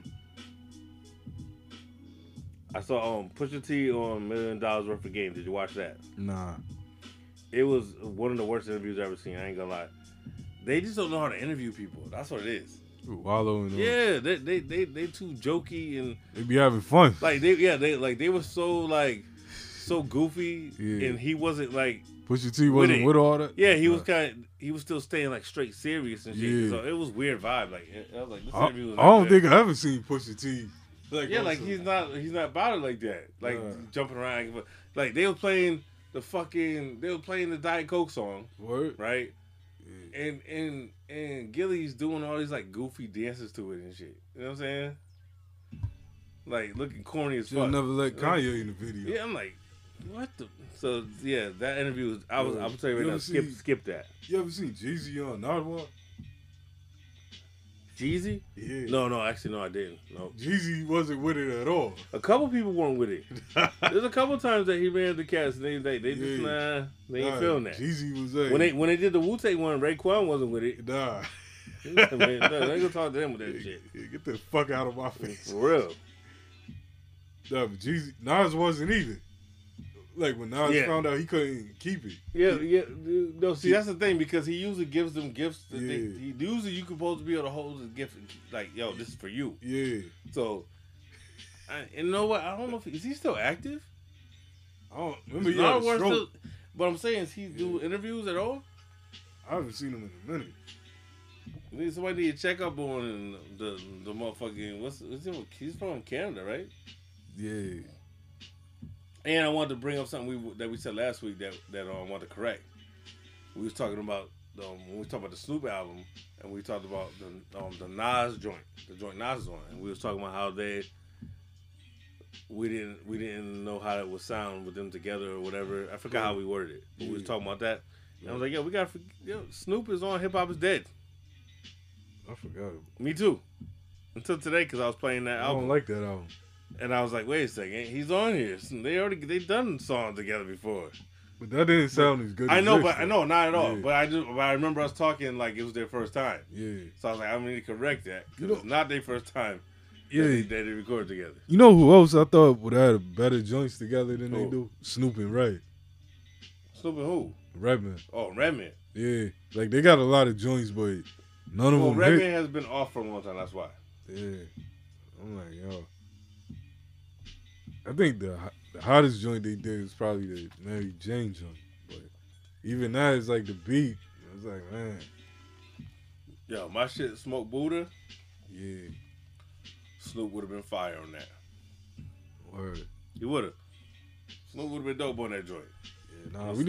saw Pusha T on $1 million worth of game. Did you watch that? Nah. It was one of the worst interviews I've ever seen. I ain't gonna lie. They just don't know how to interview people. That's what it is. Wallow in they too jokey and they be having fun. Like they were so goofy and he wasn't like. Pusha T wasn't with all that. Yeah, he was he was still staying like straight serious and shit. Yeah. So it was weird vibe. Like I was like, this interview was. I don't think I ever seen Pusha T. Like, yeah, like he's not about it like that. Like jumping around. But like they were playing the Diet Coke song. What? Right. Yeah. And Gilly's doing all these like goofy dances to it and shit. You know what I'm saying? Like looking corny as fuck. You'll never let Kanye in the video. Yeah, I'm like. What the? So yeah, that interview was. I'm telling you right now. Skip that. You ever seen Jeezy on Narwhal? Jeezy? Yeah. No, actually, no, I didn't. No. Jeezy wasn't with it at all. A couple people weren't with it. There's a couple times that he ran the cast and they just they ain't feeling that. Jeezy was there. When they did the Wu-Tang one, Raekwon wasn't with it. Nah. Man, they gonna talk to them with that shit. Get the fuck out of my face. For real. Nah, but Jeezy, Nas wasn't either. Like when Nas found out he couldn't keep it. No, see that's the thing because he usually gives them gifts. That usually you're supposed to be able to hold the gift and like, yo, this is for you. Yeah. So, and you know what? I don't know if is he still active. I don't remember. But I'm saying, is he do interviews at all? I haven't seen him in a minute. Somebody need to check up on the motherfucking what's him? He's from Canada, right? Yeah. And I wanted to bring up something that we said last week that I wanted to correct. We was talking about when we talked about the Snoop album, and we talked about the Nas joint, the joint Nas is on, and we was talking about how they we didn't know how it would sound with them together or whatever. I forgot how we worded it. But we was talking about that. And I was like, yo, we got Snoop is on Hip Hop is Dead. I forgot. Me too. Until today, because I was playing that album. I don't like that album. And I was like, wait a second, he's on here. They done songs together before. But that didn't sound as good. I know, not at all. Yeah. But I remember us talking like it was their first time. Yeah. So I was like, I need to correct that because it's not their first time. Yeah, they recorded together. You know who else I thought would have better joints together than they do? Snoop and Red. Snoop and who? Redman. Oh, Redman. Yeah, like they got a lot of joints, but none of them. Well, Redman has been off for a long time. That's why. Yeah, I'm like yo. I think the hottest joint they did was probably the Mary Jane joint, but even now it's like the beat. I was like, man, yo, my shit, Smoke Buddha. Yeah, Snoop would have been fire on that. Word, he would have. Snoop would have been dope on that joint. Yeah, nah, we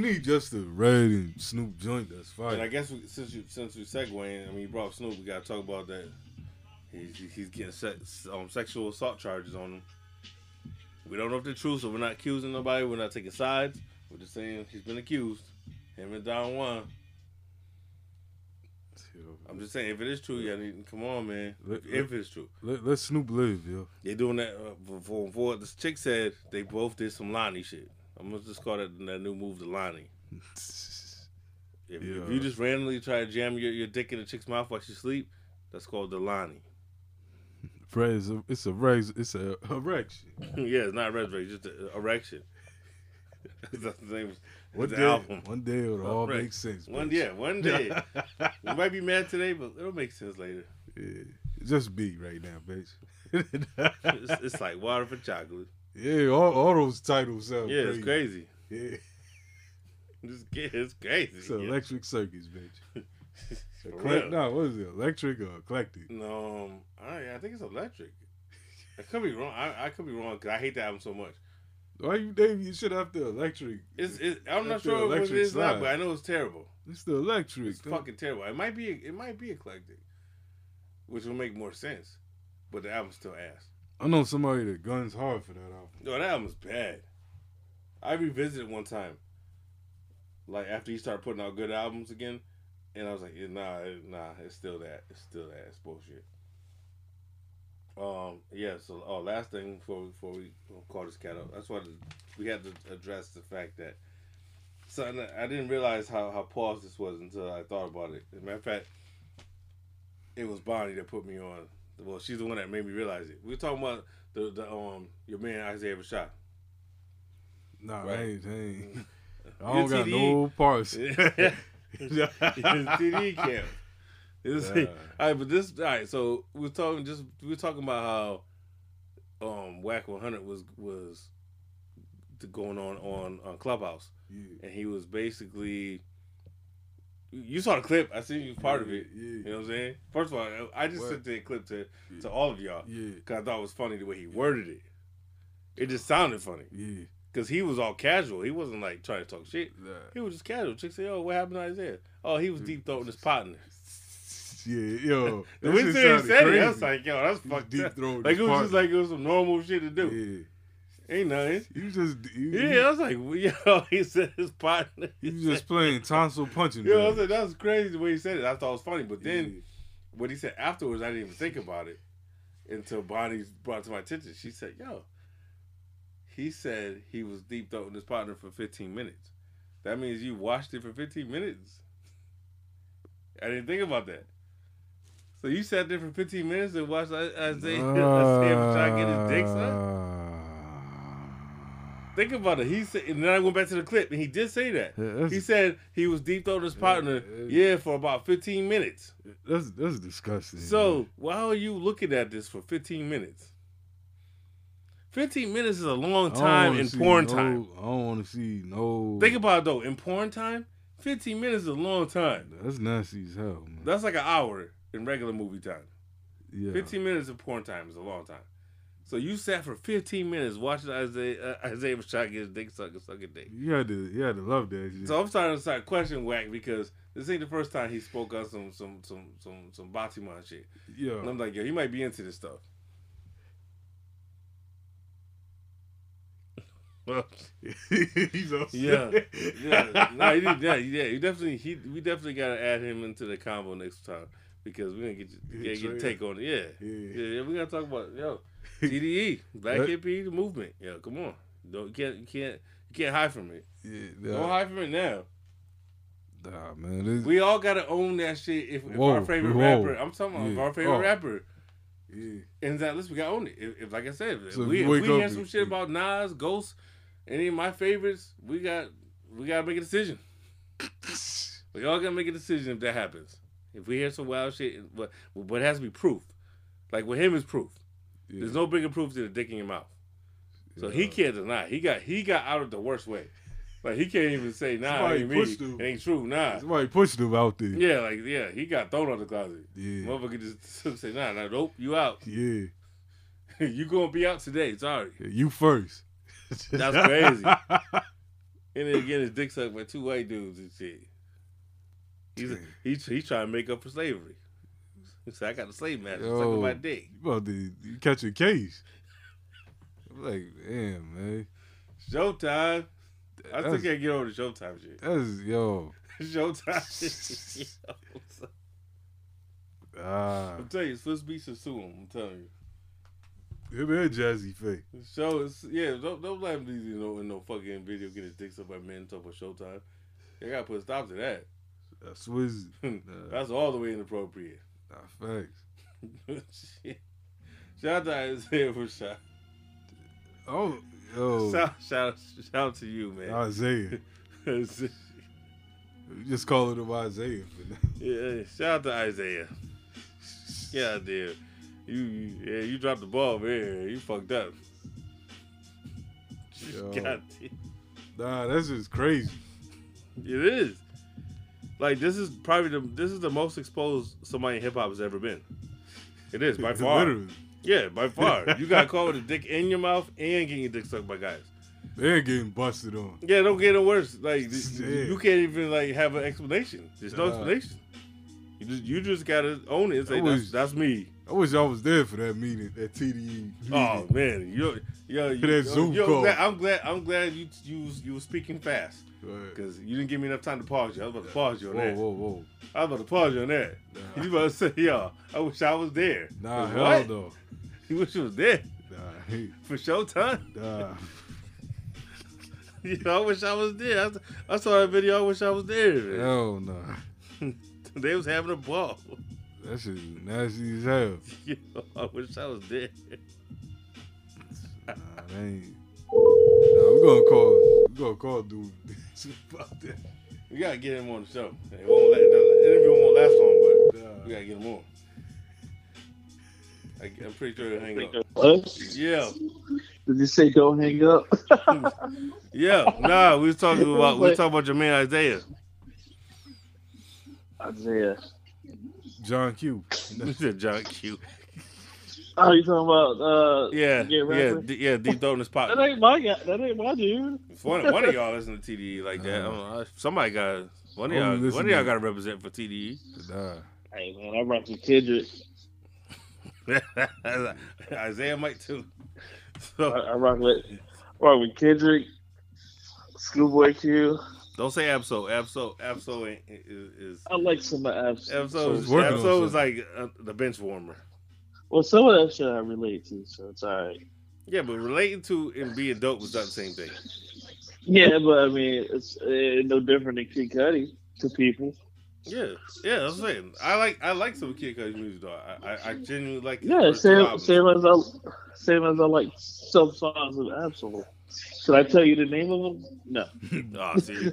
need just a Red and Snoop joint. That's fire. And I guess since we segueing, I mean, you brought up Snoop, we gotta talk about that. He's getting sexual assault charges on him. We don't know if they're true, so we're not accusing nobody. We're not taking sides. We're just saying he's been accused. Him and Don Juan. I'm just saying, if it is true, y'all need to come on, man. If it's true. Let Snoop live, yo. They doing that for this chick said they both did some Lonnie shit. I'm going to just call that new move to Lonnie. If you just randomly try to jam your dick in a chick's mouth while she sleep, that's called the Lonnie. It's a erection. Yeah, it's not resurrection, just an erection. That's the name. One day it'll all make sense. One day. We might be mad today, but it'll make sense later. Yeah, just beat right now, bitch. it's like water for chocolate. Yeah, all those titles sound crazy. It's crazy. Yeah, it's crazy. It's Electric Circus, bitch. What is it? Electric or eclectic? No, I think it's Electric. I could be wrong. I could be wrong because I hate that album so much. Why you name your shit after Electric? I'm not sure what it is, but I know it's terrible. It's the Electric. It's fucking terrible. It might be eclectic, which will make more sense. But the album's still ass. I know somebody that guns hard for that album. No, that album's bad. I revisited one time, like after he started putting out good albums again. And I was like, nah, it's still that. It's bullshit. So last thing before we call this cat up. That's why we had to address the fact that something I didn't realize how paused this was until I thought about it. As a matter of fact, it was Bonnie that put me on. Well, she's the one that made me realize it. We were talking about the your man Isaiah Rashad. Nah, right? Hey. I don't got no parts. TDE camp. So we were talking about how WAC 100 was going on Clubhouse, and he was basically. You saw the clip. I seen you part of it. Yeah. You know what I'm saying? First of all, I just sent the clip to all of y'all because I thought it was funny the way he worded it. It just sounded funny. Yeah. Because he was all casual. He wasn't, like, trying to talk shit. Nah. He was just casual. Chicks say, what happened to Isaiah? Oh, he was deep-throating his partner. Yeah, yo. The way he said it, I was like, yo, that's fucked up. Like, it was just like it was some normal shit to do. Yeah. Ain't nothing. You just... I was like, yo, he said his partner. He was just playing tonsil punching. Yo, I was like, that was crazy the way he said it. I thought it was funny. But then what he said afterwards, I didn't even think about it until Bonnie brought it to my attention. She said, yo. He said he was deep throating his partner for 15 minutes. That means you watched it for 15 minutes. I didn't think about that. So you sat there for 15 minutes and watched Isaiah try to get his dick sucked? Think about it. He said, and then I went back to the clip, and he did say that. Yeah, he said he was deep throating his partner, for about 15 minutes. That's disgusting. So why are you looking at this for 15 minutes? 15 minutes is a long time in porn time. I don't want to see no... Think about it, though. In porn time, 15 minutes is a long time. That's nasty as hell, man. That's like an hour in regular movie time. Yeah. 15 minutes in porn time is a long time. So you sat for 15 minutes watching Isaiah was trying to get his dick sucked and suck his dick. You had to love that shit. So I'm starting to question Wack because this ain't the first time he spoke on some Batiman shit. Yeah. And I'm like, yo, he might be into this stuff. He's awesome. Yeah. No, he definitely. We definitely gotta add him into the combo next time because we're gonna get your take on it. Yeah. We gotta talk about TDE, Black Hippie movement. Yeah, come on. You can't hide from it. Yeah, don't hide from it now. Nah, man. We all gotta own that shit. If our favorite rapper, I'm talking about our favorite rapper. Yeah. And that list, we gotta own it. If like I said, so if we hear some shit about Nas, Ghost, any of my favorites, we gotta make a decision. We all gotta make a decision if that happens. If we hear some wild shit, but it has to be proof. Like with him, it's proof. Yeah. There's no bigger proof than a dick in your mouth. So he can't deny. He got out of the worst way. Like he can't even say it ain't true. Nah, somebody pushed him out there. Yeah, he got thrown out the closet. Yeah, motherfucker just say nope, you out. Yeah, you gonna be out today. Sorry, you first. That's crazy. And then again, his dick sucked by two white dudes and shit. He's trying to make up for slavery. He said, "I got a slave master sucking my dick." You catch a case. I'm like, damn, man. Showtime. I still can't get over the Showtime shit. Showtime shit. I'm telling you, Swiss Beats should sue him. I'm telling you. Him and Jazzy Faye. Don't let him be in no fucking video get his dicks up by men talking about Showtime. They gotta put a stop to that. Swiss. That's all the way inappropriate. Nah, facts. Shit. Shout out to Isaiah Rashad. Oh, yo. Shout out to you, man. Isaiah. We just calling him Isaiah. Yeah, shout out to Isaiah. Yeah, dude. You dropped the ball, man. You fucked up. God damn. Nah, that's just crazy. It is. Like, this is the most exposed somebody in hip hop has ever been. It is, by far. Literally. Yeah, by far. You got caught with a dick in your mouth and getting your dick sucked by guys. They're getting busted on. Yeah, don't get it worse. Like you can't even have an explanation. There's no explanation. You just gotta own it and say that's me. I wish I was there for that meeting, that TDE meeting. Oh man, Zoom call. I'm glad you were speaking fast because you didn't give me enough time to pause you. I was about to pause you on that. Whoa. I was about to pause you on that. Nah. You about to say, I wish I was there. Nah, hell no. You wish you was there. Nah, for Showtime. Nah. I wish I was there. I saw that video. I wish I was there. Man. Hell no. They was having a ball. That shit is nasty as hell. I wish I was there. Nah, that ain't. We're gonna call dude about that. We gotta get him on the show. The interview won't last long, but we gotta get him on. I'm pretty sure he'll hang up. What? Yeah. Did you say don't hang up? We was talking about your man Isaiah. John Q. John Q. Oh, you talking about Deep Throat in his pocket. That ain't my dude. One of y'all listen to TDE like that. Somebody got one of y'all got to represent for TDE. Hey man, I rap with Kendrick. Isaiah might too. So, I rock with Kendrick, Schoolboy Q. Don't say Abso. Abso is. I like some of Abso. Abso is like the bench warmer. Well, some of that shit I relate to, so it's all right. Yeah, but relating to and being dope was not the same thing. Yeah, but I mean, it's no different than Kid Cudi to people. Yeah, I'm saying I like some Kid Cudi's music though. I genuinely like it. Yeah, same as I like some songs of Abso. Should I tell you the name of them? No. Oh, see.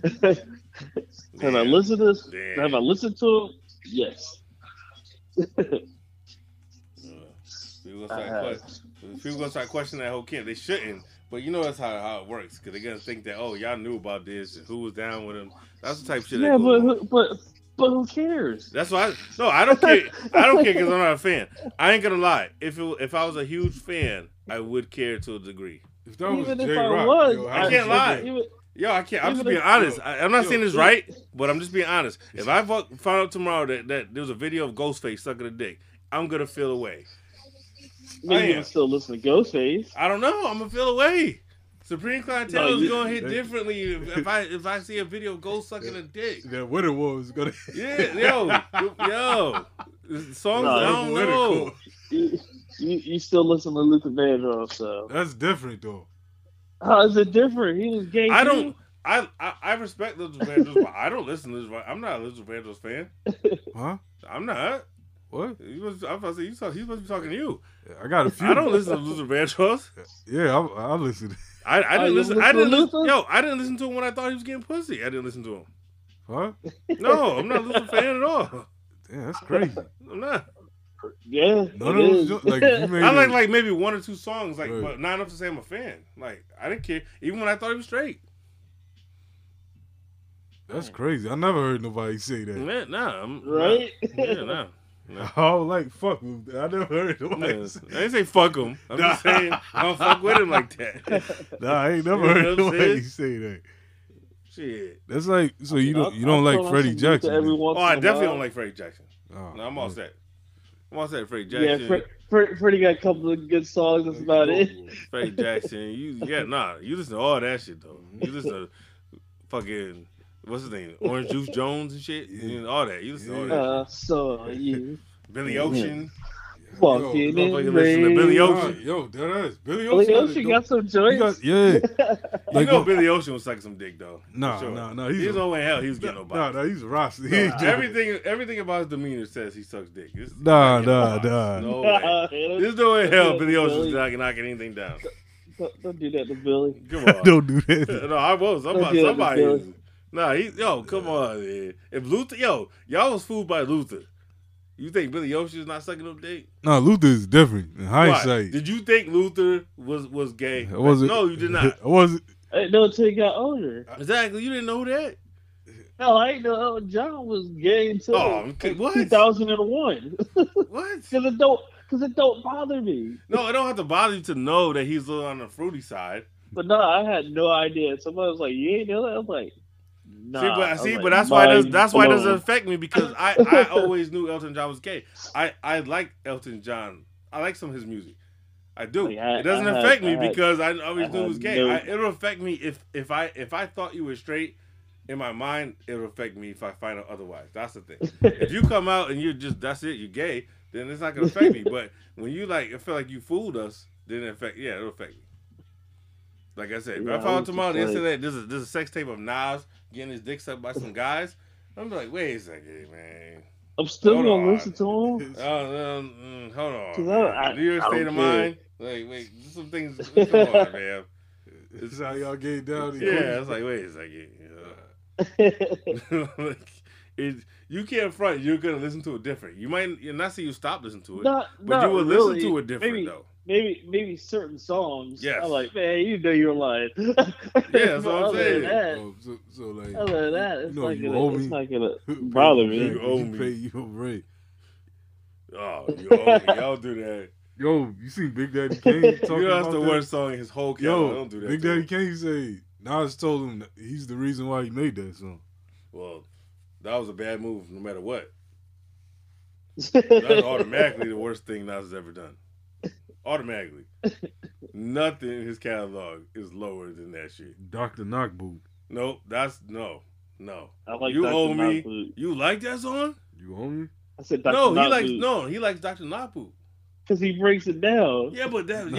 Have I listened to this? Damn. Have I listened to them? Yes. People gonna start questioning that whole camp. They shouldn't, but you know that's how it works because they're gonna think that y'all knew about this and who was down with them. That's the type of shit. Yeah, but who cares? That's why. I don't care. I don't care because I'm not a fan. I ain't gonna lie. If I was a huge fan, I would care to a degree. If that was J Rock, I can't lie. I can't. I'm just being honest. I'm not saying this right, but I'm just being honest. If I found out tomorrow that there was a video of Ghostface sucking a dick, I'm gonna feel away. I mean, you can still listen to Ghostface. I don't know. I'm gonna feel away. Supreme Clientele is gonna hit differently if I see a video of Ghost sucking a dick. The Winter Wolves gonna hit. Yeah, yo. The songs I don't know. You still listen to Luther Vandross, so that's different though. How is it different? He was gay. I don't. I respect Luther Vandross, but I don't listen to Luther. I'm not a Luther Vandross fan. Huh? I'm not. What? He must be talking to you. I got a few. I don't listen to Luther Vandross. Yeah, I listen. I didn't listen. Yo, I didn't listen to him when I thought he was getting pussy. I didn't listen to him. Huh? No, I'm not a Luther fan at all. Damn, that's crazy. I'm not. Yeah, I like maybe one or two songs, like, right. But not enough to say I'm a fan. Like, I didn't care, even when I thought he was straight. That's crazy. I never heard nobody say that. Man, nah, right? Yeah, nah. Oh, like fuck him. I never heard nobody. Nah, I didn't say fuck him. I'm just saying I don't fuck with him like that. Nah, I ain't never heard nobody say that. Shit. That's like so you don't like Freddie Jackson. Oh, I definitely don't like Freddie Jackson. Oh, no, I'm all set. Freddie Jackson. Yeah, Freddie got a couple of good songs. That's about it. Freddie Jackson. You listen to all that shit though. You listen to fucking what's his name, Orange Juice Jones and shit, and all that. You listen to all that. So you, Billy Ocean. Fucking listen to Billy Ocean. Yo, that is Billy Ocean. Billy Ocean got some joints. Yeah, you know Billy Ocean was sucking some dick though. No. He's no way in hell he was getting nobody. No, he's a roster. Everything about his demeanor says he sucks dick. Nah. No way. There's no way in hell Billy Ocean's not knocking anything down. Don't do that to Billy. Come on. Don't do that. No, I was. Somebody. Nah, come on, man. If Luther, y'all was fooled by Luther. You think Billy Ocean is not sucking up dick? No, Luther is different in hindsight. What? Did you think Luther was gay? No, you did not. No, until he got older. Exactly. You didn't know that? No, I didn't know Elton John was gay until 2001. What? Because it don't bother me. No, it don't have to bother you to know that he's on the fruity side. But no, I had no idea. Somebody was like, you ain't know that? I was like... That's why it doesn't affect me because I always knew Elton John was gay. I like Elton John. I like some of his music. I do. Like, it doesn't affect me because I always knew he was gay. It'll affect me if I thought you were straight. In my mind, it'll affect me if I find out otherwise. That's the thing. If you come out and you're gay, then it's not gonna affect me. But when you like, I feel like you fooled us. Then it'll affect me. Like I said, if I found tomorrow the internet, this is a sex tape of Nas getting his dick sucked by some guys, I'm like, wait a second, man. I'm still gonna listen to him. Hold on. Do your state of mind? Like, wait, some things. Come on, man. This is how y'all get down. Yeah, it's like, wait a second. You can't front. You're gonna listen to it different. You're not saying you stop listening to it, but you will listen to it different though. Maybe certain songs. Yes. I'm like, man, you know you're lying. Yeah, that's what I'm saying. So like, other than that, it's not gonna bother me. You owe me. You pay your rent. Oh, you owe me. Y'all do that. Yo, you seen Big Daddy Kane talking about that's the worst song in his whole catalog. Don't do that. Big Daddy Kane say, Nas told him that he's the reason why he made that song. Well, that was a bad move no matter what. That's automatically the worst thing Nas has ever done. Automatically. Nothing in his catalog is lower than that shit. Dr. Knockboot. Nope, that's no. I like you Dr. owe me. Knockboot. You like that song? You owe me? I said Dr. Knockboot. He likes Dr. Knockboot. Cause he breaks it down. Yeah, but that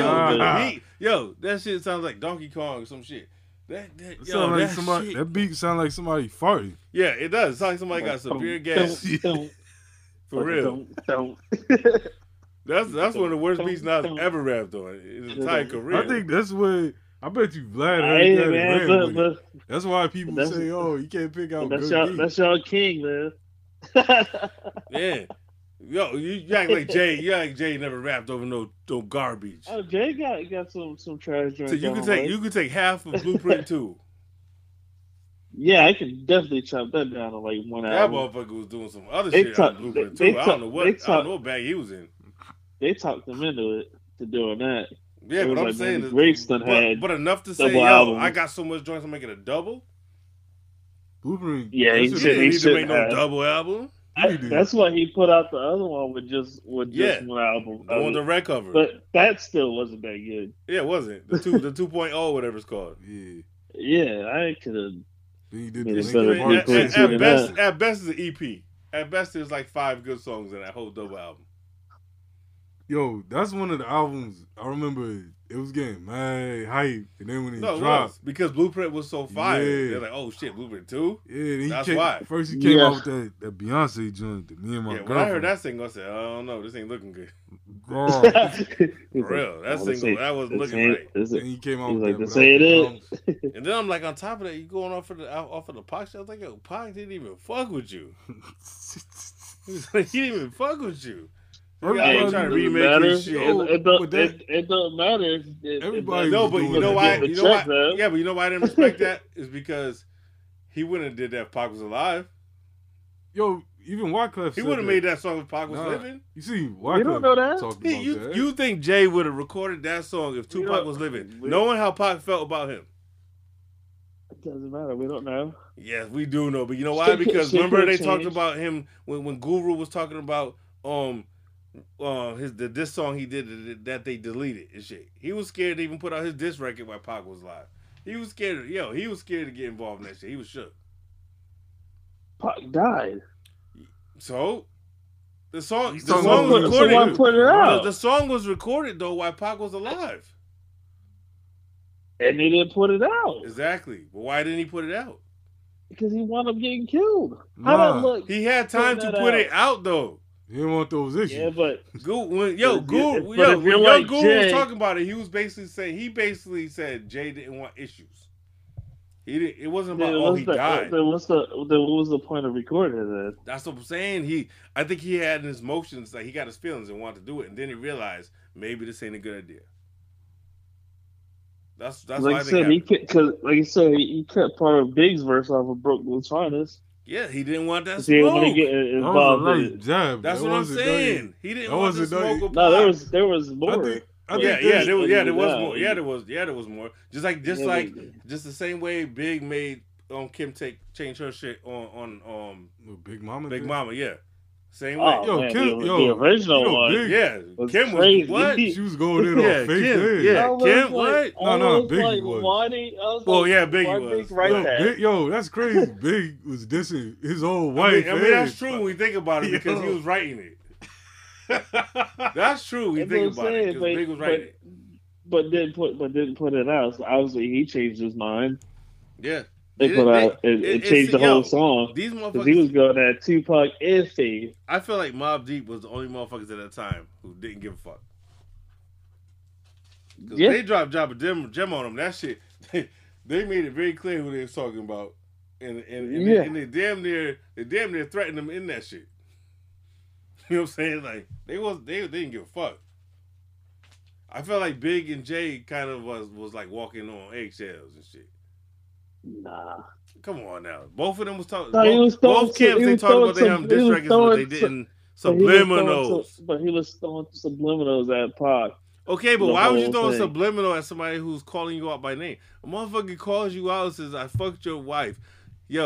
that shit sounds like Donkey Kong or some shit. That beat sounds like somebody farting. Yeah, it does. It sounds like somebody got severe gas. For real. That's one of the worst beats Nas ever rapped on in his entire career. I think that's what I bet you Vlad heard. That's why people say, "Oh, you can't pick out good beats." That's y'all king, man. Yeah, you act like Jay. You act like Jay never rapped over no garbage. Oh, Jay got some trash. So you could take half of Blueprint 2. Yeah, I can definitely chop that down to like 1 hour. That motherfucker was doing some other shit on Blueprint 2. I don't know what bag he was in. They talked them into it to doing that. Yeah, but I'm saying but enough to say, yo, I got so much joints, I'm making a double. Blueprint. Yeah, he shouldn't make no double album. That's why he put out the other one with just one album. The one with the red cover. But that still wasn't that good. Yeah, it wasn't. The 2.0, whatever it's called. Yeah. Yeah, I could have. At best, it's an EP. At best, there's like 5 good songs in that whole double album. Yo, that's one of the albums I remember. It was getting mad hype, and then when it dropped, because Blueprint was so fire, they're like, "Oh shit, Blueprint 2?" Yeah, first he came out with that Beyonce joint, that me and my girlfriend. When I heard that single, I said, "I don't know, this ain't looking good." God, for real, that single, that wasn't looking right. And he came out with that. And then I'm like, on top of that, you going off of the Pac shit. I was like, "Yo, Pac didn't even fuck with you." He was like, "He didn't even fuck with you." Everybody ain't trying to remake this shit. It doesn't matter. Everybody, no, but you know why? Yeah, but you know why I didn't respect that is because he wouldn't have did that if Pac was alive. Yo, even Wyclef, he would have made that song if Pac was living. You see, Wyclef, you don't know that. You think Jay would have recorded that song if Tupac was living, knowing how Pac felt about him? It doesn't matter. We don't know. Yes, we do know, but you know why? Because remember they talked about him when Guru was talking about this song he did that they deleted and shit. He was scared to even put out his diss record while Pac was live. He was scared. Yo, he was scared to get involved in that shit. He was shook. Pac died. So the song was recorded. The song was recorded though while Pac was alive, and they didn't put it out. Exactly. But why didn't he put it out? Because he wound up getting killed. How did it look? He had time to put it out though. He didn't want those issues. Yeah, but Guru was talking about it. He was basically saying Jay didn't want issues. He didn't. It wasn't about he died. Then what was the point of recording it? That's what I'm saying. I think he had in his emotions, like he got his feelings and wanted to do it, and then he realized maybe this ain't a good idea. That's like why I said he because like you said he cut part of Big's verse off of Brooklyn's Finest. Yeah, he didn't want that smoke. He didn't want to get involved. That's what I'm saying. He didn't want to smoke. No, there was more. There was more. Just the same way Big made Kim change her shit on Big Mama. Big Mama, yeah. Same way. Kim, the original one. Big, yeah, was Kim crazy. She was going in on fake head. Yeah, Kim, what? No, Biggie was. Oh, yeah, Biggie was. Yo, that's crazy. Big was dissing his old wife. I mean, that's true when we think about it because he was writing it. That's true when you think about it because Big was writing it. But didn't put it out. So obviously, he changed his mind. Yeah. It changed the whole song. These motherfuckers, he was going at Tupac and Faith. I feel like Mobb Deep was the only motherfuckers at that time who didn't give a fuck. They dropped a gem on them. That shit, they made it very clear who they was talking about, and they damn near threatened them in that shit. You know what I'm saying? Like they didn't give a fuck. I felt like Big and Jay kind of was like walking on eggshells and shit. Nah, come on now. Both of them was talking. Both camps they talked about them diss records, but they didn't subliminals. But he was throwing subliminals at Pac. Okay, but why would you throw a subliminal at somebody who's calling you out by name? A motherfucker calls you out and says, "I fucked your wife." He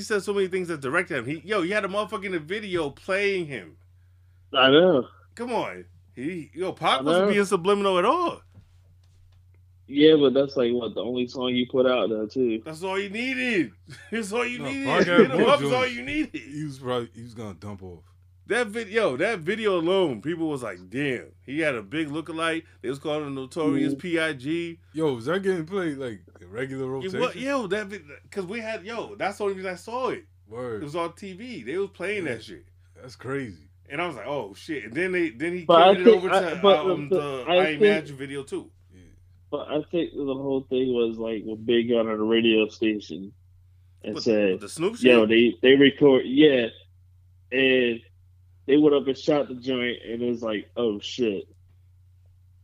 said so many things that directed him. You had a motherfucker in the video playing him. I know. Come on, Pac wasn't being subliminal at all. Yeah, but that's like the only song you put out though too. That's all you needed. That's all you needed. Hit him up is all you needed. He was gonna dump off. That video alone, people was like, damn, he had a big lookalike. They was calling him Notorious B.I.G. Yo, was that getting played like in regular rotation? That's the only reason I saw it. Word. It was on TV. They was playing that shit. That's crazy. And I was like, oh shit. And then he carried it over to I Imagine video too. But I think the whole thing was like when Big got on the radio station and said, "The Snoop shit, yo, they record, yeah," and they went up and shot the joint, and it was like, "Oh shit!"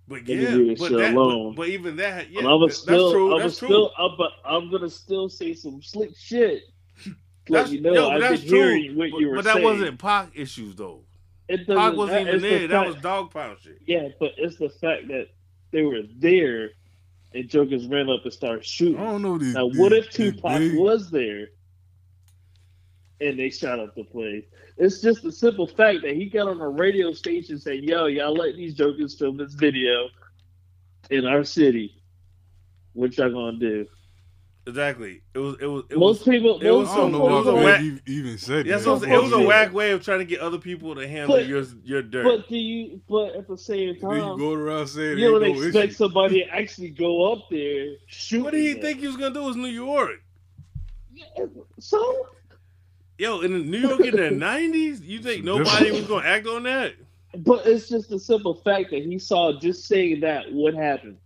But they I'm gonna still say some slick shit. That wasn't Pac issues though. Pac wasn't even there. That was dog pound shit. Yeah, but it's the fact that they were there, and jokers ran up and started shooting. I don't know. What if Tupac was there, and they shot up the place. It's just the simple fact that he got on a radio station and said, yo, y'all let these jokers film this video in our city. What y'all gonna do? Exactly. It was a whack way of trying to get other people to handle your dirt. But at the same time, you go around saying you don't expect somebody to actually go up there shoot. What did he think he was gonna do? It was New York. Yeah, so in New York in the 90s, you think nobody was gonna act on that? But it's just the simple fact that he saw just saying that what happened.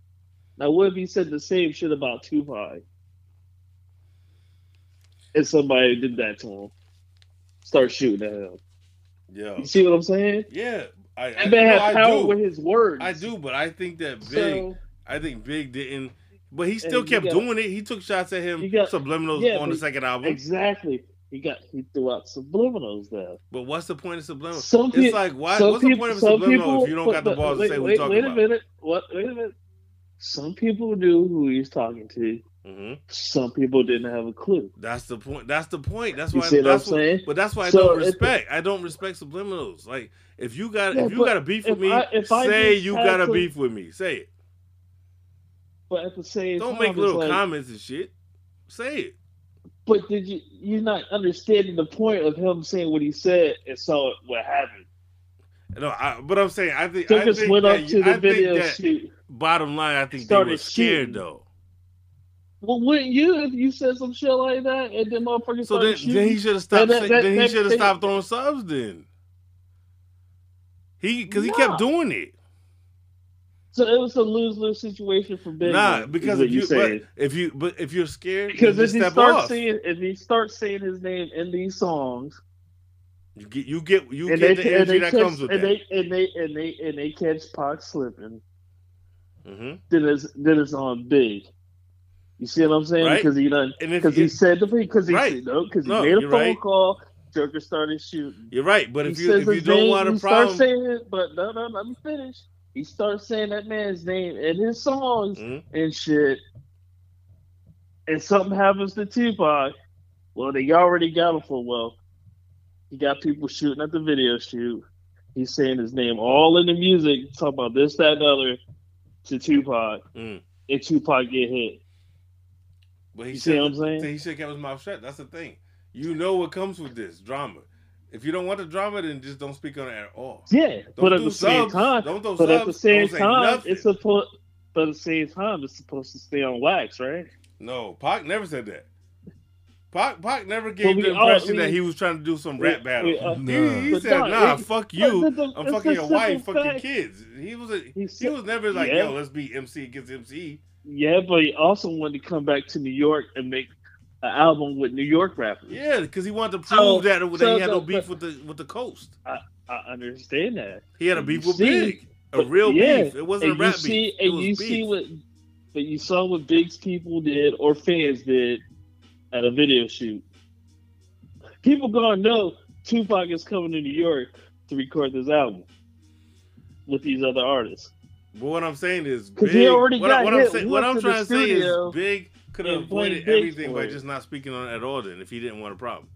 Now what if he said the same shit about Tupac? And somebody did that to him. Start shooting at him. Yeah. You see what I'm saying? Yeah. I have power with his words. I do, but I think that Big didn't, but he still kept doing it. He took shots at him, subliminals on the second album. Exactly. He threw out subliminals there. But what's the point of subliminals? What's the point of subliminals if you don't got the balls to say what you're talking about? Wait a minute. Some people knew who he was talking to. Mm-hmm. Some people didn't have a clue. That's the point. That's what I'm saying. But that's why I don't respect subliminals. Like if you got a beef with me, say it. But at the same time, don't make little comments and shit. Say it. But you're not understanding the point of him saying what he said and saw what happened. No, but I'm saying I think bottom line, I think they were scared though. Well, wouldn't you if you said some shit like that and then motherfuckers started shooting? Then he should have stopped. Then he should have stopped throwing subs. Then he kept doing it. So it was a lose-lose situation for Big. Nah, because if you're scared, because if he starts saying his name in these songs, you get the energy that comes with that. And they catch Pac slipping. Mm-hmm. Then it's on Big. You see what I'm saying? Because he made a phone call. Joker started shooting. You're right, but let me finish. He starts saying that man's name in his songs and shit, and something happens to Tupac. Well, they already got him for he got people shooting at the video shoot. He's saying his name all in the music, talking about this, that, and other to Tupac, and Tupac get hit. But you see what I'm saying? He should have kept his mouth shut. That's the thing. You know what comes with this drama. If you don't want the drama, then just don't speak on it at all. Yeah, but at the same time, it's supposed to stay on wax, right? No, Pac never said that. Pac never gave the impression that he was trying to do some rap battle. He said, fuck you. I'm fucking your wife, fuck your kids. He was never like, yo, let's be MC against MC. Yeah, but he also wanted to come back to New York and make an album with New York rappers. Yeah, because he wanted to prove that he had no beef with the coast. I understand that. He had a beef with Big. A real beef. It wasn't a rap beef. But you saw what Big's people did or fans did at a video shoot. People gonna know Tupac is coming to New York to record this album with these other artists. But what I'm saying is, what I'm trying to say is, Big could have avoided everything by just not speaking on it at all. Then, if he didn't want a problem,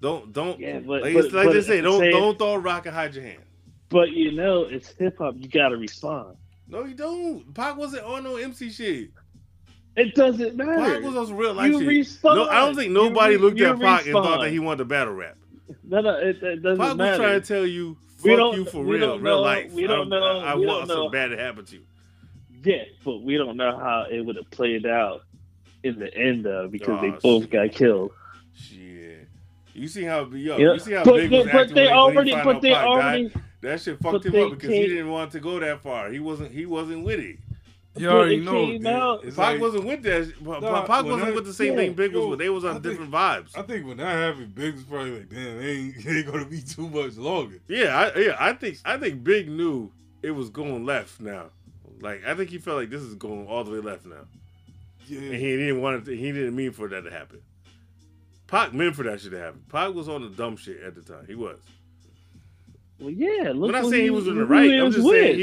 don't throw a rock and hide your hand. But it's hip hop. You gotta respond. No, you don't. Pac wasn't on no MC shit. It doesn't matter. Pac was on some real life shit. Respond. No, I don't think nobody looked at Pac and thought that he wanted to battle rap. No, it doesn't matter. Pac was trying to tell you. Fuck you for real life. We don't know. I want something bad to happen to you. Yeah, but we don't know how it would have played out in the end, though, because they both got killed. Shit. You see how Big was acting when he found out Pac died? That shit fucked him up because he didn't want to go that far. He wasn't with it. You already know. Pac wasn't with that. Pac wasn't with the same thing Big was with. They was on different vibes. I think when that happened, Big was probably like, "Damn, they ain't gonna be too much longer." Yeah, I think Big knew it was going left now. Like I think he felt like this is going all the way left now. Yeah, and he didn't want it. He didn't mean for that to happen. Pac meant for that shit to happen. Pac was on the dumb shit at the time. He was. Well, yeah. Look, I'm not saying he was on the right. I'm just saying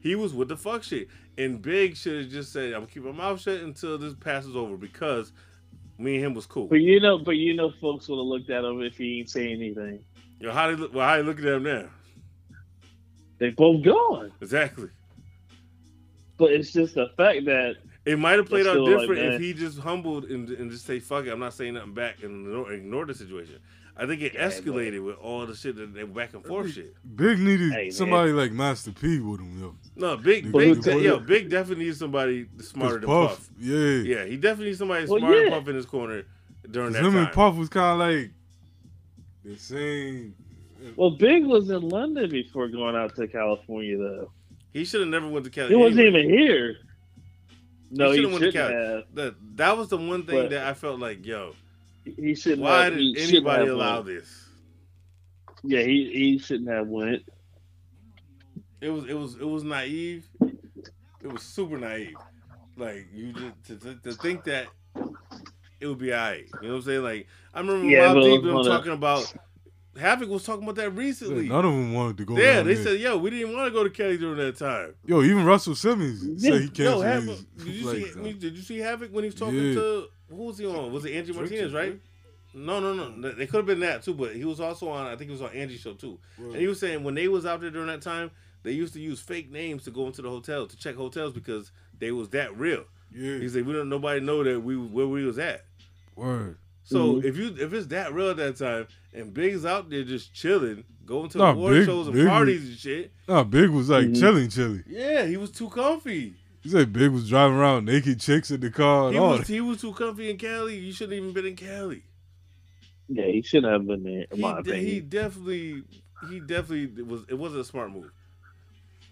he was with the fuck shit. And Big should have just said, I'm going to keep my mouth shut until this passes over because Me and him was cool. But you know, folks would have looked at him if he ain't say anything. You know, how they looking at him now? They both gone. Exactly. But it's just the fact that it might have played out different if he just humbled and just say, fuck it, I'm not saying nothing back and ignore the situation. I think it escalated with all the shit that they back and forth shit. Big needed somebody like Master P with him, yo. No, Big definitely needs somebody smarter than Puff. Yeah, he definitely needs somebody smarter than Puff in his corner during that time. And Puff was kind of like the same. Well, Big was in London before going out to California, though. He should have never went to California. He wasn't even here. No, he shouldn't have. That was the one thing that I felt like, yo, he shouldn't. Why did anybody allow this? Yeah, he shouldn't have went. It was naive. It was super naive. Like you just to think that it would be alright. You know what I'm saying? Like I remember Mobb Deep talking about. Havoc was talking about that recently. None of them wanted to go. Yeah, they said, "Yo, we didn't want to go to Cali during that time." Yo, even Russell Simmons said he canceled. Did you see Havoc when he was talking to who was he on? Was it Angie Martinez? Right? No. They could have been that too, but he was also on. I think he was on Angie's show too. Right. And he was saying when they was out there during that time, they used to use fake names to go into the hotel to check hotels because they was that real. Yeah. He said we don't nobody know that we where we was at. Word. So if it's that real at that time and Big's out there just chilling, going to award shows and parties and shit. Nah, Big was like chilling. Yeah, he was too comfy. He said Big was driving around naked chicks in the car. He was too comfy in Cali. You shouldn't even been in Cali. Yeah, he shouldn't have been there. In my opinion, he definitely was. It wasn't a smart move.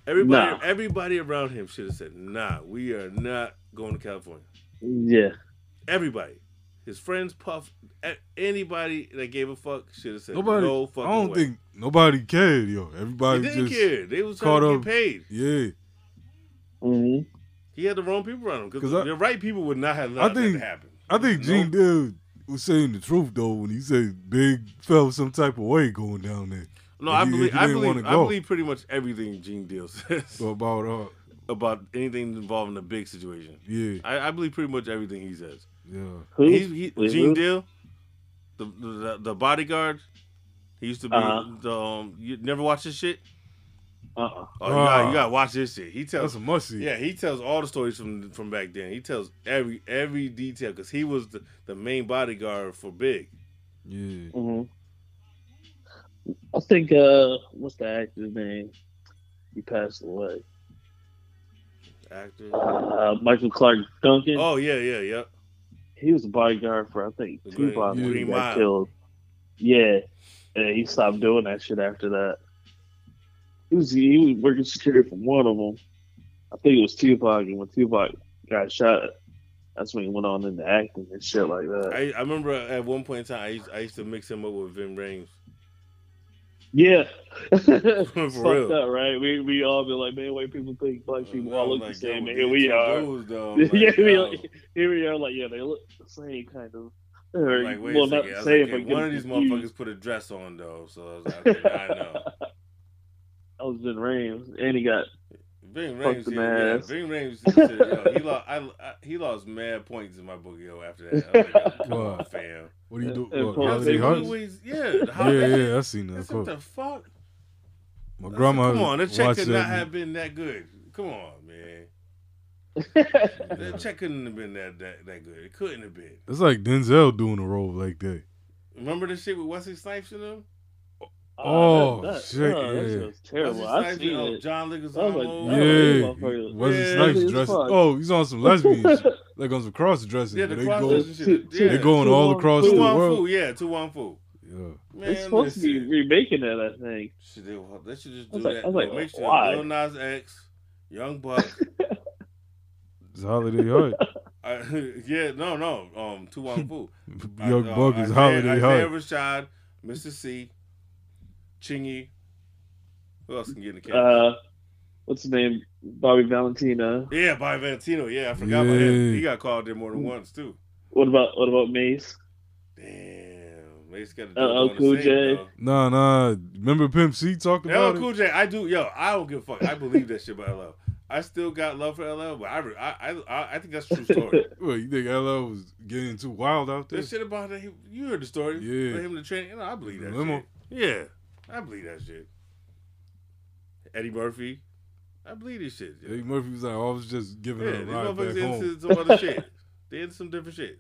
Everybody around him should have said, "Nah, we are not going to California." Yeah, everybody. His friends, Puff, anybody that gave a fuck should have said no fucking way. I don't think nobody cared, yo. Everybody just cared. They was trying to get paid. Yeah. Mm-hmm. He had the wrong people around him because the right people would not have allowed that to happen. I think Gene Dill was saying the truth though when he said Big felt some type of way going down there. No, I believe pretty much everything Gene Dill says about anything involving the Big situation. Yeah, I believe pretty much everything he says. Yeah, Gene Dill, the bodyguard. He used to be. You never watch this shit. You gotta watch this shit. He tells that's a must see. Yeah, he tells all the stories from back then. He tells every detail because he was the main bodyguard for Big. Yeah. Mm-hmm. I think what's the actor's name? He passed away. Actor. Michael Clark Duncan. Oh yeah. He was a bodyguard for, I think, Tupac when he got killed. Yeah. And he stopped doing that shit after that. He was working security for one of them. I think it was Tupac. And when Tupac got shot, that's when he went on into acting and shit like that. I remember at one point in time, I used to mix him up with Vin Rames. Yeah. Fucked up, right? We all be like, man, white people think black people all look the same, and here we are. Here we are, like, yeah, they look the same, kind of. Like, wait a second. One of these motherfuckers put a dress on, though, so I was like, okay, I know. That was Vin Rames, and he got fucked in the ass. Vin Rames, he lost mad points in my book, yo, after that. I was like, come on, fam. What do you do? Yeah, I seen that. What the fuck? My grandma. Come on, that check could not have been that good. Come on, man. That check couldn't have been that good. It couldn't have been. It's like Denzel doing a role like that. Remember the shit with Wesley Snipes in them? That was terrible. I seen it. John Leguizamo. Wesley Snipes dressing. Oh, he's on some lesbian shit. Like on some cross dressing. Yeah, they're going all across the world. Yeah, 2-1-4. Yeah. They're supposed to be remaking that, I think. They should just do that. I was like, make sure Lil Nas X, Young Buck. It's Holiday Heart. Yeah, no. 2-1-4. Young Buck is Holiday Heart. Isaiah Rashad, Mr. C, Chingy. Who else can get in the camera? What's his name? Bobby Valentino. Yeah, I forgot about him. He got called there more than once too. What about Mace? Damn, Mace got a LL Cool J. Nah. Remember Pimp C talked about it? LL Cool J. I do. Yo, I don't give a fuck. I believe that shit about LL. I still got love for LL, but I think that's a true story. Well, you think LL was getting too wild out there? That shit about that, you heard the story. Yeah. About him in the train. You know, I believe that shit. Yeah. I believe that shit. Eddie Murphy. I believe this shit. Eddie Murphy was like, I was just giving her a ride back home. Into some other shit. They into some different shit.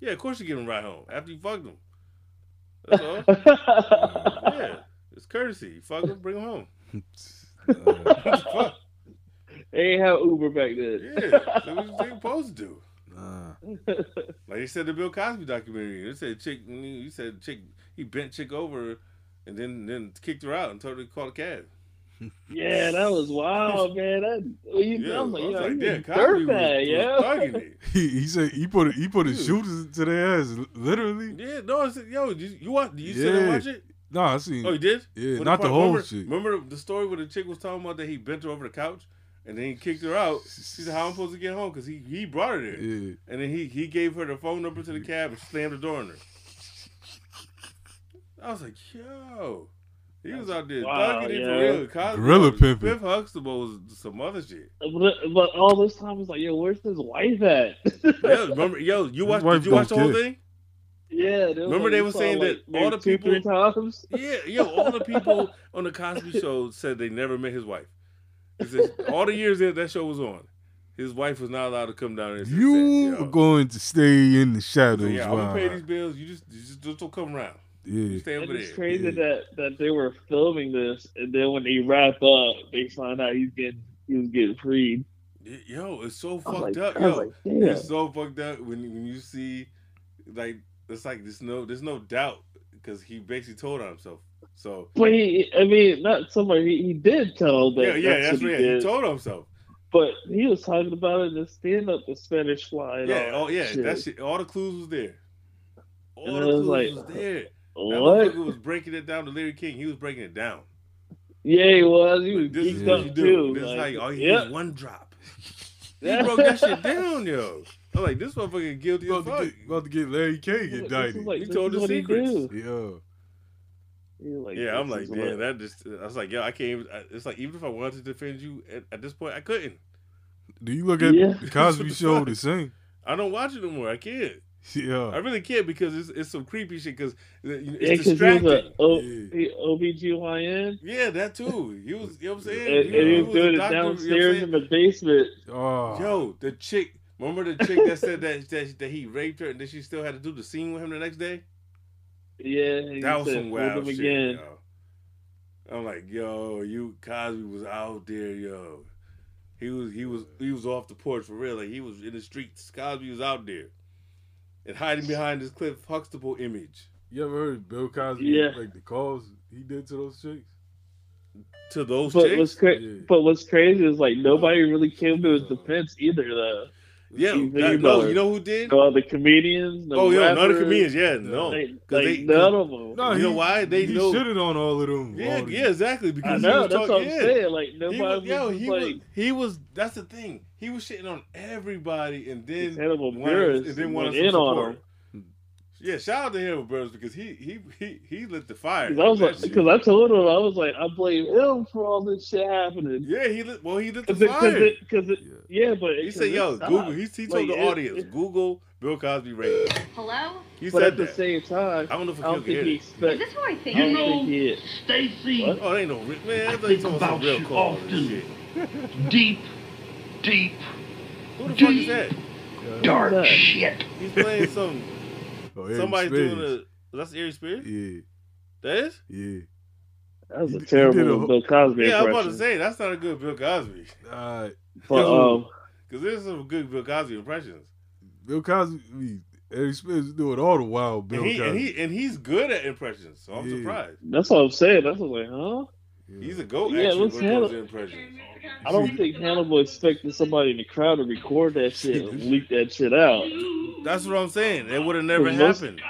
Yeah, of course you give him a ride home after you fucked him. That's all. Yeah. It's courtesy. You fuck him, bring him home. Fuck. They ain't have Uber back then. Yeah, so what you supposed to do? Like they said the Bill Cosby documentary. They said chick, you said chick, he bent chick over, and then kicked her out and told her to call a cab. Yeah, that was wild, man. He said he put his shooters to their ass, literally. Yeah, no, I said, yo, you sit and watch it? No, I seen. Oh, you did? Yeah, not the whole shit. Remember the story where the chick was talking about that he bent her over the couch? And then he kicked her out. She said, how am I supposed to get home? Because he brought her there. Yeah. And then he gave her the phone number to the cab and slammed the door on her. I was like, yo. He was out there thugging it for real. Gorilla pimping. Biff Huxtable was some other shit. But all this time, I was like, yo, where's his wife at? Yeah, remember, did you watch the whole thing? Yeah. Remember they were saying that all the people. 2-3 times? Yeah, yo, all the people on the Cosby Show said they never met his wife. All the years that show was on, his wife was not allowed to come down and you are going to stay in the shadows. Yeah, I'm going to pay these bills. You just don't come around. Yeah. You stay over there. It's crazy that they were filming this, and then when they wrap up, they find out he was getting freed. Yo, it's so fucked up. Yo, it's so fucked up when you see, like, it's like there's no doubt because he basically told on himself. So, but not somebody. He did tell that. Yeah, that's what he told himself. But he was talking about it in the stand-up, the Spanish Fly. That shit. All the clues was there. What? He was breaking it down to Larry King. He was breaking it down. Yeah, he was. He was geeked up too. This is like all he did was one drop. He broke that shit down, yo. I'm like, this motherfucker guilty as fuck. About to get Larry King indicted. He told the secrets. Yeah. Like, yeah, I'm like, damn, that just... I was like, yo, I can't even... It's like, even if I wanted to defend you, at this point, I couldn't. Do you look at the Cosby Show the same? I don't watch it no more. I can't. Yeah. I really can't because it's some creepy shit because it's distracting. He was OBGYN? Yeah, that too. He was, you know what I'm saying? And he was doing it downstairs in the basement. Oh. Yo, the chick... Remember the chick that said that he raped her and then she still had to do the scene with him the next day? Yeah, that was some wild shit, yo. I'm like, yo, Cosby was out there, yo. He was off the porch for real. Like, he was in the streets. Cosby was out there and hiding behind this Cliff Huxtable image. You ever heard Bill Cosby? Yeah. Like the calls he did to those chicks. To those chicks. But what's crazy is like nobody really came to his defense either, though. Yeah, you know who did? The comedians. None of the comedians. Yeah, no, they none of them. No, you know why? They shitted on all of them. Yeah, exactly. Because I know that's what I'm saying. Like nobody. He was. That's the thing. He was shitting on everybody, and then wanted some support. Yeah, shout out to Hannibal Burris because he lit the fire. Because I told him, I was like, I blame him for all this shit happening. Yeah, he lit the fire. He said, yo, Google. He told the audience, Google Bill Cosby rape. Hello? He said at the same time, I don't know if he'll get it. Is this who I think? You know, Stacey. Oh, they ain't no real. Man, I think about real you often. Deep. Who the fuck is that? Dark shit. He's playing something. Oh, somebody's doing that's Eerie Spears? Yeah. That is? Yeah. That was a terrible Bill Cosby impression. Yeah, I'm about to say, that's not a good Bill Cosby. Because there's some good Bill Cosby impressions. Bill Cosby, Eerie Spears doing all the wild Bill Cosby. And he's good at impressions, so I'm surprised. That's what I'm saying. That's what I'm like, huh? Yeah. He's a goat, actually, when it comes to impressions. I don't think Hannibal expected somebody in the crowd to record that shit and leak that shit out. That's what I'm saying. It would have never happened.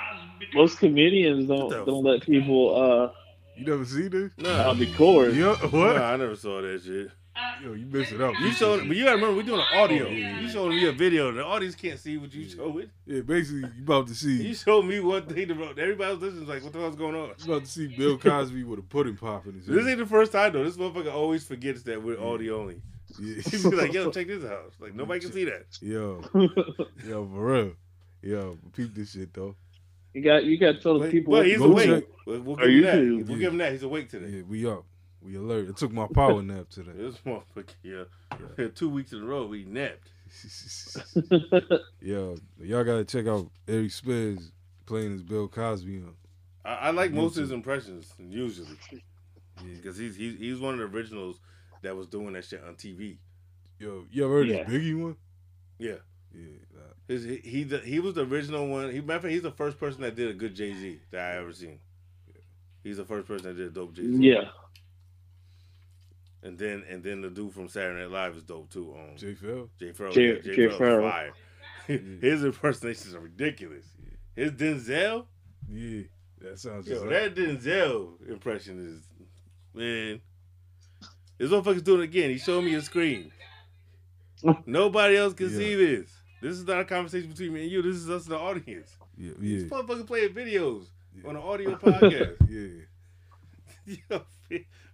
Most comedians don't let people. You never see this? No. Record. What? No, I never saw that shit. Yo, you missed it up. You showed, but you gotta remember we're doing an audio. Yeah. You showed me a video. The audience can't see what you showed it. Yeah, basically you about to see. You showed me one thing about everybody else listening like, what the hell's going on? You about to see Bill Cosby with a pudding pop in his head. This ain't the first time though. This motherfucker always forgets that we're audio only. Yeah. He'd be like, yo, check this out. Like, nobody can see that. Yo. Yo, for real. Yo, peep this shit, though. You got to tell the people. But he's awake. We'll give him that. We'll give him that. He's awake today. Yeah, we up. We alert. It took my power nap today. This motherfucker, yeah. 2 weeks in a row, we napped. Yo, y'all got to check out Eric Spears playing as Bill Cosby. I like most of his impressions, usually. Because he's one of the originals that was doing that shit on TV. Yo, you ever heard his Biggie one? Yeah. Yeah, nah. He was the original one. He's the first person that did a good Jay-Z that I ever seen. Yeah. He's the first person that did a dope Jay-Z. Yeah. And then the dude from Saturday Night Live is dope too. Jay Farrell. Fire. Yeah. His impersonations are ridiculous. Yeah. His Denzel. Yeah, that sounds. Yo, that Denzel impression is, man. This motherfucker's doing it again. He showed me a screen. Nobody else can see this. This is not a conversation between me and you. This is us, the audience. Yeah, yeah. This motherfucker playing videos on an audio podcast. Yeah. Yo,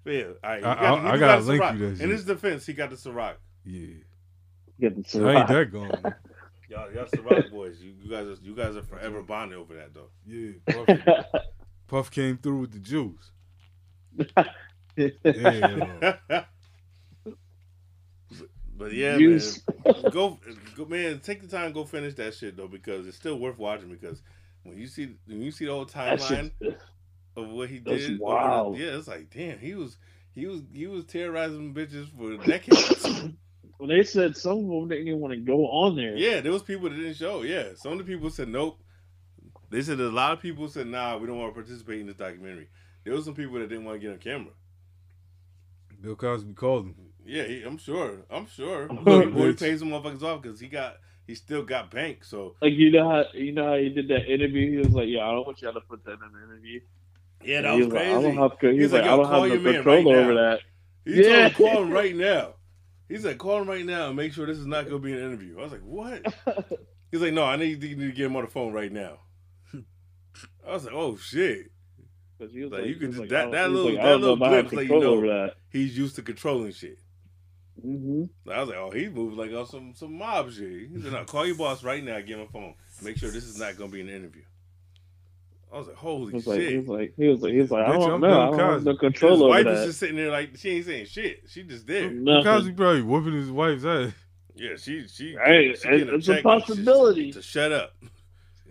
man, all right, I gotta link you that shit. In his defense, he got the Ciroc. Yeah. He got the Ciroc. I ain't that gone. Y'all Ciroc boys. You guys are forever bonded over that, though. Yeah. Puff came through with the juice. Yeah. But yeah, man, go, man. Take the time and go finish that shit though, because it's still worth watching. Because when you see the whole timeline of what he did, wow. It's like, damn, he was terrorizing bitches for decades. Well, they said some of them didn't even want to go on there. Yeah, there was people that didn't show. Yeah, some of the people said nope. They said a lot of people said nah, we don't want to participate in this documentary. There was some people that didn't want to get on camera. Bill Cosby called him. Yeah, I'm sure. He pays them motherfuckers off because he still got bank. So like you know how he did that interview. He was like, "Yeah, I don't want y'all to put that in an interview." Yeah, that was crazy. Like, I don't have no control over that. He told him, "Call him right now." He said, "Call him right now and make sure this is not going to be an interview." I was like, "What?" He's like, "No, I need to get him on the phone right now." I was like, "Oh shit." Like you can just that little glimpse, like, you know, he's used to controlling shit. Mm-hmm. I was like, oh, he's moving like on some mob shit. He said, "I'll call your boss right now. Get him a phone. Make sure this is not going to be an interview." I was like, "Holy shit!" He was like, "I don't know. I don't have no control over that." His wife was just sitting there like she ain't saying shit. She just did. Cosby probably whooping his wife's ass. Yeah, she. Hey, it's a possibility. To shut up,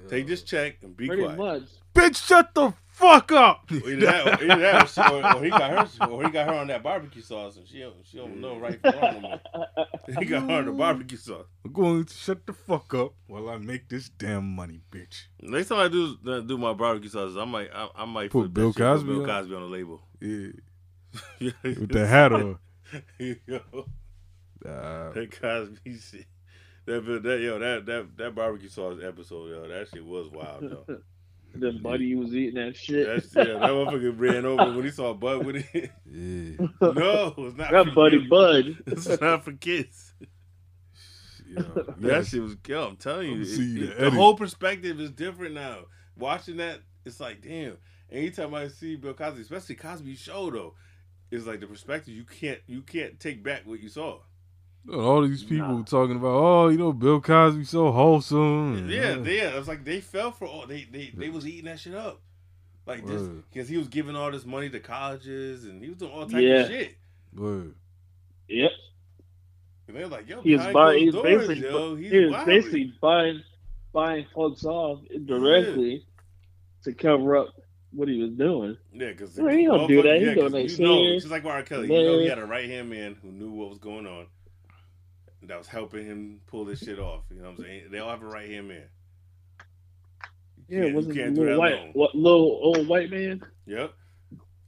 take this check and be quiet. Much. Bitch, shut the fuck up. Or he got her on that barbecue sauce, and she don't know right from wrong no more. He got her on the barbecue sauce. I'm going to shut the fuck up while I make this damn money, bitch. Next time I do my barbecue sauces, I might put Bill Cosby on the label. Yeah, with the hat on. That Cosby shit. That barbecue sauce episode, yo, that shit was wild, yo. The buddy was eating that shit. That motherfucker ran over when he saw Bud with it. Yeah. No, it's not that for buddy kids. Bud. It's not for kids. Yo, that shit was killed. I'm telling you, the whole perspective is different now. Watching that, it's like, damn. Anytime I see Bill Cosby, especially Cosby's show though, it's like the perspective you can't take back what you saw. All these people talking about, oh, you know, Bill Cosby so wholesome. And, yeah. It's like they fell for all. They was eating that shit up, like this, because he was giving all this money to colleges and he was doing all types of shit. Word. Yep. And they're like, yo, he was basically buying folks off indirectly to cover up what he was doing. Yeah, because he don't do that. He don't make sense. Just like R. Kelly, you know, he had a right hand man who knew what was going on. That was helping him pull this shit off. You know what I'm saying? They all have a right hand man. Yeah, it wasn't little old white man. Yep.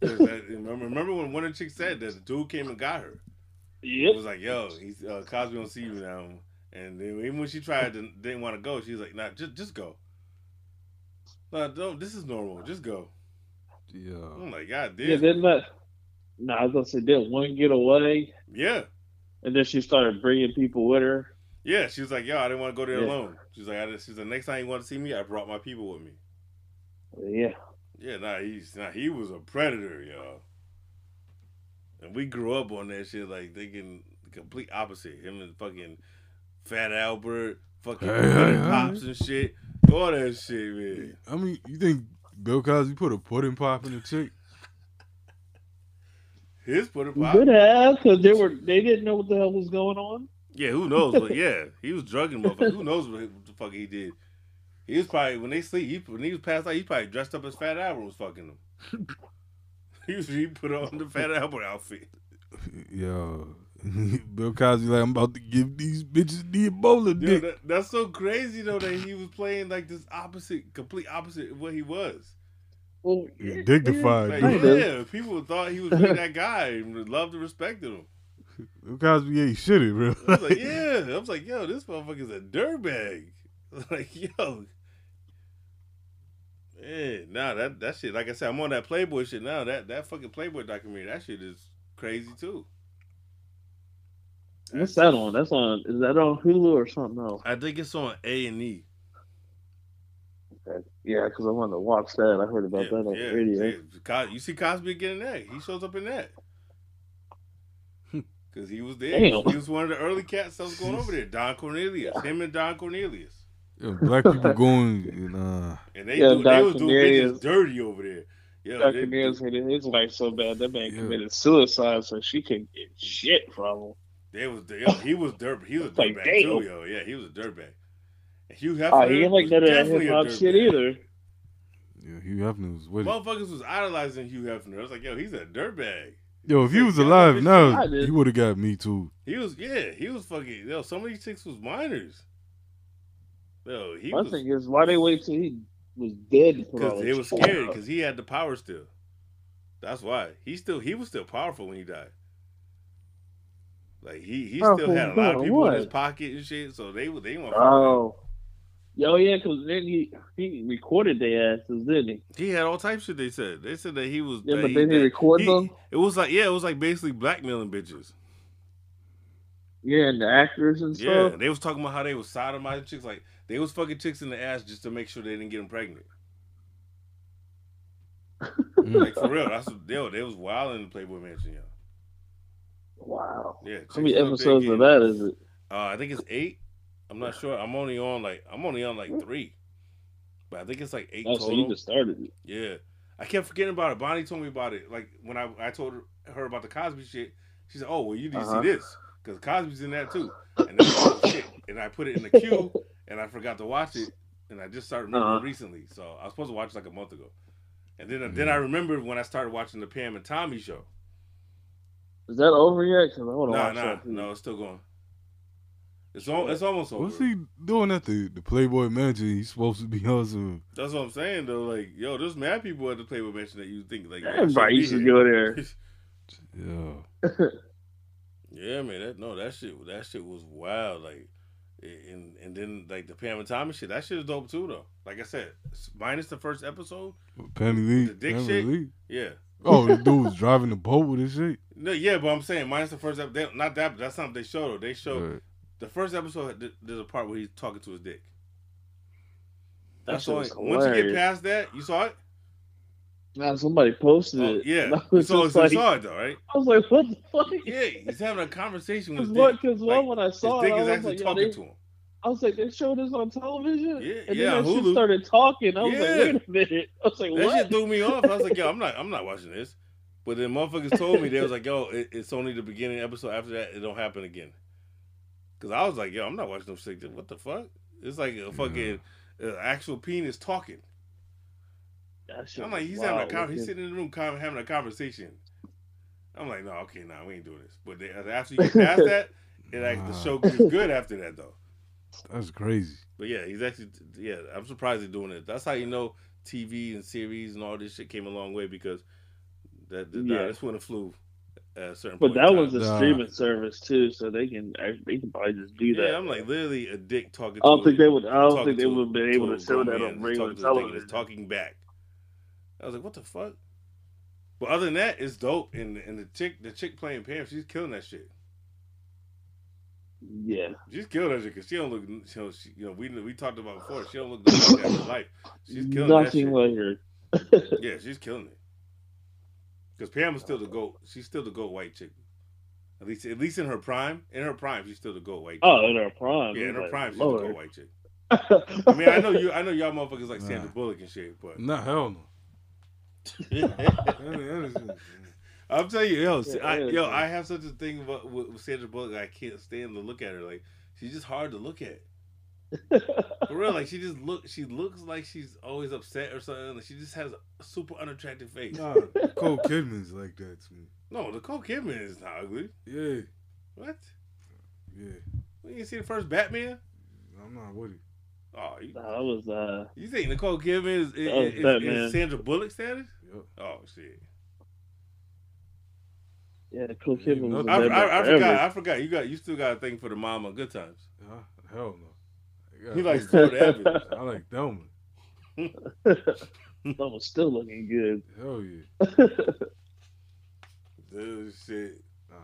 Remember when one of the chicks said that the dude came and got her? Yep. It was like, yo, he's, Cosby don't see you now. And then, even when she tried to didn't want to go, she was like, nah, just go. Nah, don't. This is normal. Just go. Yeah. I'm like, God damn. Yeah, then I was gonna say, did one get away? Yeah. And then she started bringing people with her. Yeah, she was like, yo, I didn't want to go there alone. She's like, next time you want to see me, I brought my people with me. Yeah. Yeah, he was a predator, y'all. And we grew up on that shit, like, thinking complete opposite. Him and fucking Fat Albert, fucking Pops and shit. All that shit, man. I mean, you think Bill Cosby put a pudding pop in the chick? His pudding pop. Good ass, because they didn't know what the hell was going on. Yeah, who knows? But yeah, he was drugging motherfuckers. Who knows what the fuck he did? He was probably, when they sleep, when he was passed out, he probably dressed up as Fat Albert and was fucking them. He put on the Fat Albert outfit. Yo, Bill Cosby like, I'm about to give these bitches the Ebola dick. Yo, that's so crazy though that he was playing like this opposite, complete opposite of what he was. Well, dignified. Like, yeah, people thought he was being that guy and loved and respected him. Bill Cosby ain't shitty, bro. I was like, yeah. I was like, yo, this motherfucker's a dirtbag. Like, yo. Man, nah, that shit, like I said, I'm on that Playboy shit now. That fucking Playboy documentary, that shit is crazy too. What's that on? Is that on Hulu or something else? I think it's on A&E. Okay. Yeah, because I wanted to watch that. I heard about that on the radio. Yeah. You see Cosby getting that. He shows up in that. Because he was there. Damn. He was one of the early cats that was going over there. Don Cornelius. Him and Don Cornelius. Yeah, black people going and they was doing bitches dirty over there. Yeah, Don Cornelius hated his life so bad that man committed suicide, so she couldn't get shit from him. He was dirtbag. He was a dirtbag too, yo. Yeah, he was a dirtbag. Hugh Hefner he didn't like none of that hip hop shit either. Yeah, Hugh Hefner was with motherfuckers was idolizing Hugh Hefner. I was like, yo, he's a dirtbag. Yo, if he was alive now, he would have got Me Too. He was fucking. Yo, some of these chicks was minors. Yo, my thing is, why they wait till he was dead? Because they was scared. Because he had the power still. That's why he was still powerful when he died. Like he still had a lot of people in his pocket and shit, so they want. Oh, yo, yeah, because then he recorded their asses, didn't he? He had all types of shit. They said that he was. Yeah, but then he recorded them. It was like basically blackmailing bitches. Yeah, and the actors and stuff. Yeah, they was talking about how they was sodomizing chicks, like they was fucking chicks in the ass just to make sure they didn't get them pregnant. Like for real, they was wild in the Playboy Mansion, yo. Wow. Yeah. How many episodes of that is it? I think it's 8. I'm not sure. I'm only on like 3, but I think it's like 8 total. So you just started it. Yeah, I kept forgetting about it. Bonnie told me about it. Like when I told her about the Cosby shit, she said, "Oh, well, you need to see this because Cosby's in that too." And that's all shit. And I put it in the queue, and I forgot to watch it, and I just started remembering recently. So I was supposed to watch it like a month ago, and then I remembered when I started watching the Pam and Tommy show. Is that over yet? Because I want to watch that. No, it's still going. It's almost over. What's he doing at the Playboy Mansion? He's supposed to be on soon. That's what I'm saying though. Like, yo, there's mad people at the Playboy Mansion that you think like everybody used to go there. Yeah. Yeah, man. That shit was wild. Like, and then like the Pam and Tommy shit. That shit is dope too though. Like I said, minus the first episode. Pammy Lee, the dick Pammy shit. Lee. Yeah. Oh, the dude was driving the boat with his shit? No, yeah, but I'm saying, minus the first episode. Not that, but that's something they showed. They showed the first episode, there's a part where he's talking to his dick. That's all. Once you get past that, you saw it? Nah, somebody posted it. Yeah. You saw it, though, right? I was like, what the fuck? Yeah, he's having a conversation with his dick. Because when I saw it, I was actually talking to him. I was like, they showed this on television? Yeah, and then Hulu. She started talking. I was like, wait a minute. I was like, what? That shit threw me off. I was like, yo, I'm not watching this. But then motherfuckers told me, they was like, yo, it's only the beginning episode. After that, it don't happen again. Because I was like, yo, I'm not watching them sick. What the fuck? It's like a fucking actual penis talking. I'm like, he's he's sitting in the room having a conversation. I'm like, no, okay, nah, we ain't doing this. But after you get past that, the show gets good after that, though. That's crazy. But yeah, he's actually, I'm surprised they're doing it. That's how you know TV and series and all this shit came a long way because that's when it flew at a certain point. But that was a streaming service too, so they can probably just do that. Yeah, I'm like literally a dick talking to I don't think they would have been able to show that on regular television. Talking back. I was like, what the fuck? But other than that, it's dope. And the chick playing Pam, she's killing that shit. Yeah, she's killing that shit because she don't look. We talked about before. She don't look like that in life. She's killing nothing like her. Yeah, she's killing it. Because Pam is still the goat. She's still the goat white chick. At least in her prime. In her prime, she's still the goat white chick. Oh, in her prime. Yeah, in her prime, she's the goat white chick. I mean, I know y'all motherfuckers like Sandra Bullock and shit, but no, hell no. I'm telling you, I have such a thing about, with Sandra Bullock. I can't stand to look at her. Like, she's just hard to look at. For real, like she looks like she's always upset or something. Like, she just has a super unattractive face. Nah, Nicole Kidman's like that to me. No, Nicole Kidman is not ugly. Yeah. What? Yeah. Well, you didn't see the first Batman? I'm not with it. Oh, you think Nicole Kidman is Sandra Bullock status? Yep. Oh shit. Yeah, Nicole Kidman. Was I forgot. You still got a thing for the mama. Good Times. Hell no. He likes Thelma Evans. I like Thelma. Thelma's still looking good. Hell yeah. Dude, shit.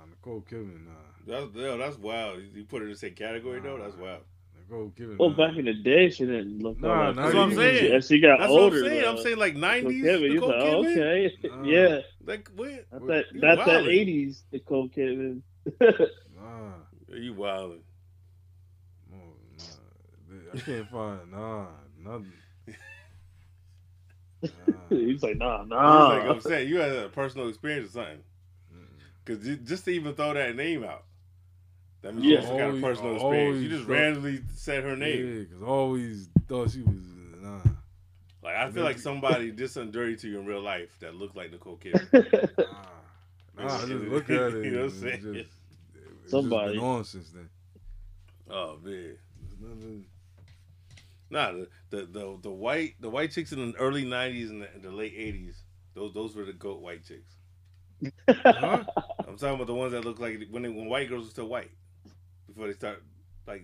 Nicole Kidman, nah. That's wild. You put her in the same category, though? That's wild. Nicole Kidman. Well, back in the day, she didn't look like that. That's what I'm saying. As she got older. That's what I'm saying. I'm saying, like, 90s Nicole Kidman? Okay. Yeah. Like, what? That's that 80s Nicole Kidman. You wildin'. I can't find nothing. He's like nah. He's like, I'm saying you had a personal experience or something. Because just to even throw that name out, that means you also got a personal experience. You just randomly said her name. Yeah, because I always thought she was nah. Like I feel like somebody did something dirty to you in real life that looked like Nicole Kidman. I just look at it. You know what I'm saying? It's somebody just been on since then. Oh man. Nah, the white chicks in the early 90s and the late 80s, those were the goat white chicks. Huh? I'm talking about the ones that look like when white girls were still white before they start like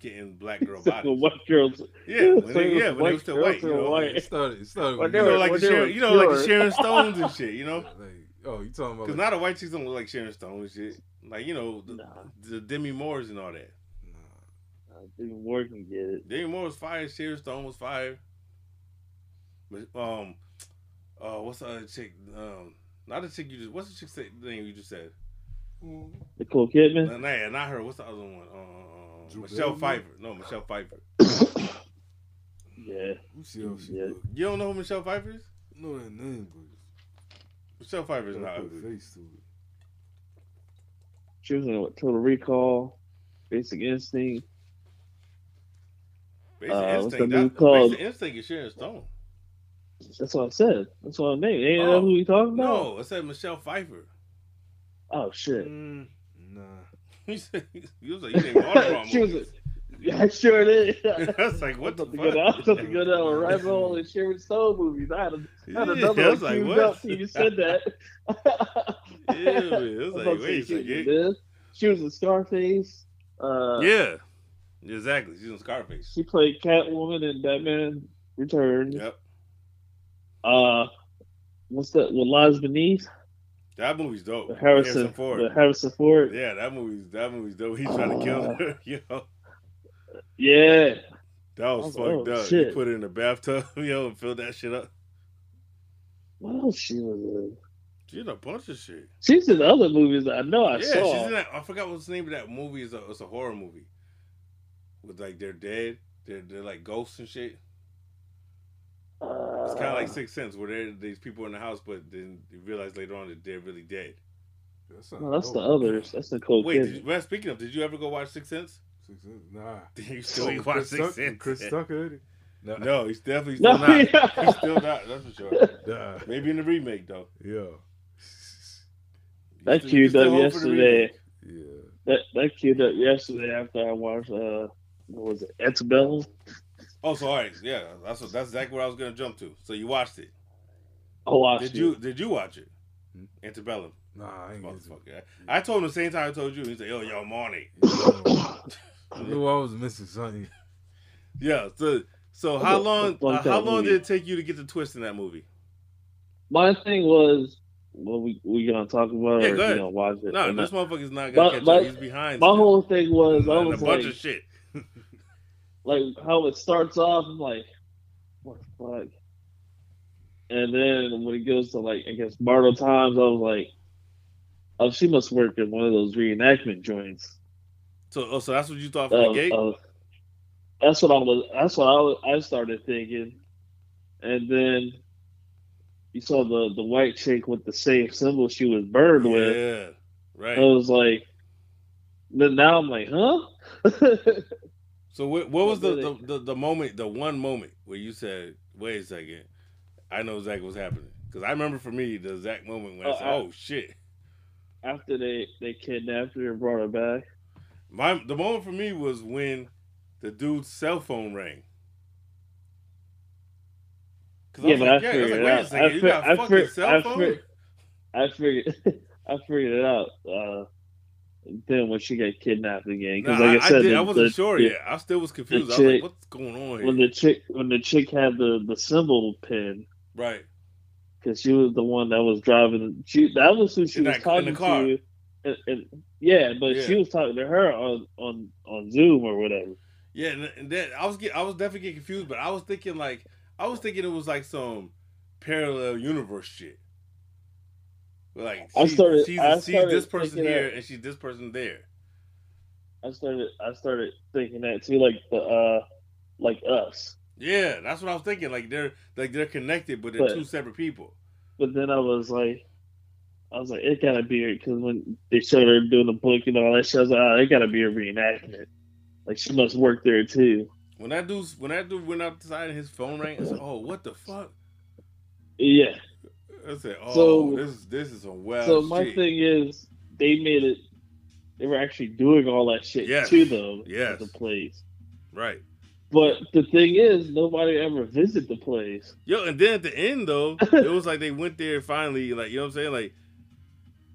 getting black girl bodies. The white girls, when they were still white, you know, white. It started. Like the Sharon Stones and shit, you know. Like, you talking about? Because now the white chicks don't look like Sharon Stone and shit. Like you know, the Demi Moores and all that. Didn't work and get it. Demi Moore was fired. Sharon Stone was fired. But what's the other chick? Not the chick you just. What's the chick's name you just said? Nicole Kidman. Nah, not her. What's the other one? Michelle Pfeiffer. No, Michelle Pfeiffer. Yeah. You don't know who Michelle Pfeiffer is? No, that name. Michelle Pfeiffer is not ugly. She was in Total Recall, Basic Instinct. Basic Instinct is Sharon Stone. That's what I said. That's what I named. Ain't that who we talking about? No, I said Michelle Pfeiffer. Oh shit. Nah. You was like, you named all the wrong movies. I sure did. I was like, what the fuck? I was about to go down a rabbit hole in Sharon Stone movies. I had another one queued up till you said that. It was like, wait a second. She was in Scarface. Yeah. Exactly, she's in Scarface. She played Catwoman in Batman Returns. Yep. What's that? What Lies Beneath? That movie's dope. Harrison Ford. Yeah, that movie's dope. He's trying to kill her. You know. Yeah. That was fucked up. Shit. You put her in the bathtub, and filled that shit up. What else she was in? She did a bunch of shit. She's in other movies that I know I saw. Yeah, she's in that. I forgot what's the name of that movie. It's a horror movie. With like they're dead, they're like ghosts and shit. It's kind of like Sixth Sense, where these people in the house, but then you realize later on that they're really dead. That's the others. That's the cold. Wait, speaking of, did you ever go watch Sixth Sense? Nah. Did you still watch Sixth Sense? Chris Tucker did it. No, he's definitely still not. Yeah. He's still not. That's for sure. Nah. Maybe in the remake though. Yeah. That queued up yesterday. Yeah. That queued up yesterday after I watched what was it? Antebellum? Oh, so all right. Yeah, that's exactly what I was going to jump to. So you watched it. I watched it. Did you watch it? Antebellum. Nah, I ain't going to. I told him the same time I told you. He said, yo, I'm on it. I knew I was missing something. Yeah, so how long did it take you to get the twist in that movie? My thing was, well, we gonna talk about it or you gonna watch it? No, this motherfucker's not gonna catch up. He's behind. My whole thing was, I was like, a bunch of shit. Like how it starts off, I'm like, what the fuck? And then when it goes to like, I guess, mortal times, I was like, Oh, she must work in one of those reenactment joints. So that's what you thought from the gate? That's what I started thinking. And then you saw the white chick with the same symbol she was burned with. Yeah, right. I was like, then now I'm like, huh? So what was the moment, the one moment where you said, wait a second, I know exactly what's happening? Because I remember for me the exact moment when I said, oh, shit. After they kidnapped her and brought her back? The moment for me was when the dude's cell phone rang. Yeah, but like, I figured it out. Then when she got kidnapped again, because I wasn't sure yet. I still was confused. I was like, "What's going on here?" When the chick had the symbol pin, right? Because she was the one that was driving. That was who she was talking to. But she was talking to her on Zoom or whatever. Yeah, and then I was definitely getting confused, but I was thinking it was like some parallel universe shit. Like she's this person here and she's this person there. I started thinking that too, like the like Us. Yeah, that's what I was thinking. Like they're connected, but they're two separate people. But then I was like, it gotta be her, because when they showed her doing the book and all that shit, I was like, it gotta be a reenactment. Like she must work there too. When that dude went outside and his phone rang, I said, "Oh, what the fuck?" Yeah. I said, "Oh, so, this is a wild." So my thing is, they made it. They were actually doing all that shit to them at the place, right? But the thing is, nobody ever visited the place. Yo, and then at the end though, it was like they went there finally. Like, you know what I'm saying? Like,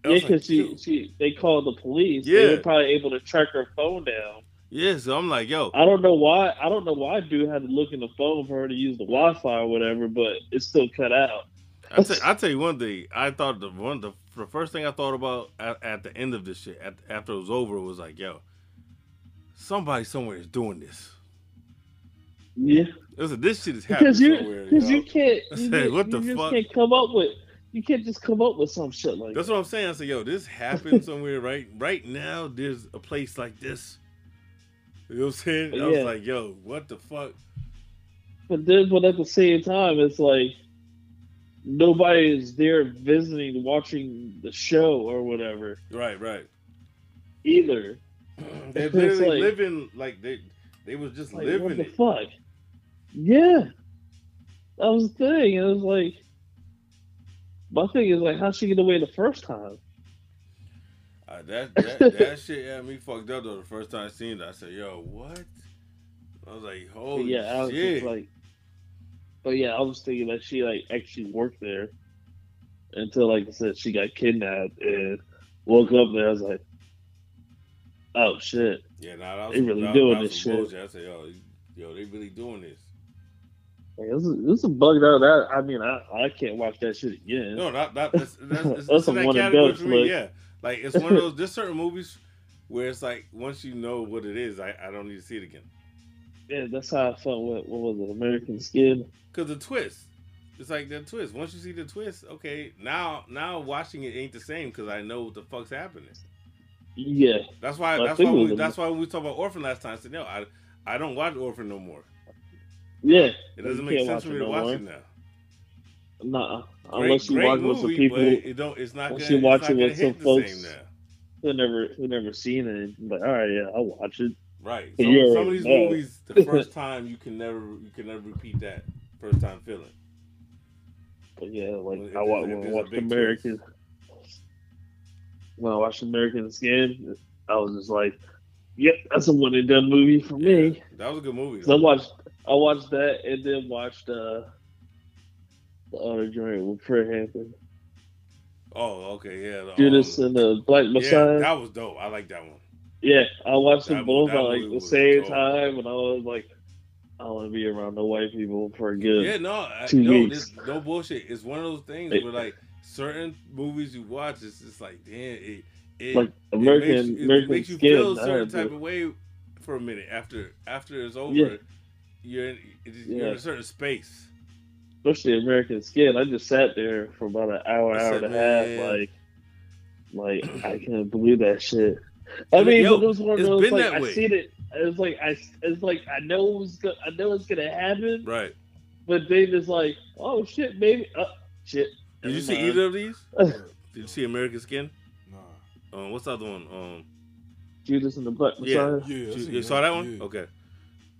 because they called the police. Yeah, they were probably able to track her phone down. Yeah, so I'm like, yo. I don't know why dude had to look in the phone for her to use the Wi-Fi or whatever, but it's still cut out. I'll tell you one thing. I thought the first thing I thought about at the end of this shit, after it was over, was like, yo, somebody somewhere is doing this. Yeah. This shit is happening somewhere. Because you can't, you can't just come up with some shit like that. That's what I'm saying. I said, yo, this happened somewhere right? Right now, there's a place like this. You know what I'm saying? I was like, yo, what the fuck? But at the same time, it's like nobody is there visiting, watching the show or whatever. Right. Either. They're literally living, like, they was just like, living what the fuck? Yeah. That was the thing. It was like, my thing is, like, how'd she get away the first time? That shit had me fucked up though. The first time I seen it, I said, "Yo, what?" I was like, "Holy shit!" I was thinking that she like actually worked there until, like I said, she got kidnapped and woke up there. I was like, "Oh shit!" Yeah, they really doing this shit. Bullshit. I said, "Yo, they really doing this." Like, this is a bug out. I can't watch that shit again. No, that's a one and done flick. Yeah. Like, it's one of those, there's certain movies where it's like, once you know what it is, I don't need to see it again. Yeah, that's how I felt with, what was it, American Skin? Because the twist. It's like the twist. Once you see the twist, okay, now watching it ain't the same because I know what the fuck's happening. Yeah. That's why when we talked about Orphan last time, I said, no, I don't watch Orphan no more. Yeah. It doesn't make sense for me to watch it now. Nah, unless you watch with some people, it's not gonna hit the same now. Who never seen it, but all right, yeah, I'll watch it. Right, so some of these movies, the first time you can never repeat that first time feeling. But yeah, like when I watched American Skin, I was just like, yep, that's a one and done movie for me. That was a good movie. So I watched that and then watched the other joint with Prayer Hampton. Oh, okay, yeah. Judas and the Black Messiah. Yeah, that was dope. I like that one. Yeah, I watched them both at like the same time, and I was like, I want to be around the white people for a good 2 weeks. No bullshit. It's one of those things where like certain movies you watch, it's just like, damn, it makes you feel a certain type of way for a minute after it's over. Yeah. You're in a certain space. Especially American Skin, I just sat there for about an hour and a half, like, Like, I can't believe that shit. I mean, yo, it was one of those, like, I seen it. It's like, I know it's gonna happen. Right. But they just like, oh shit, maybe, shit. Did you see either of these? Did you see American Skin? Nah. What's the other one? Judas and the Black Messiah. Yeah, you saw that one? Yeah. Okay.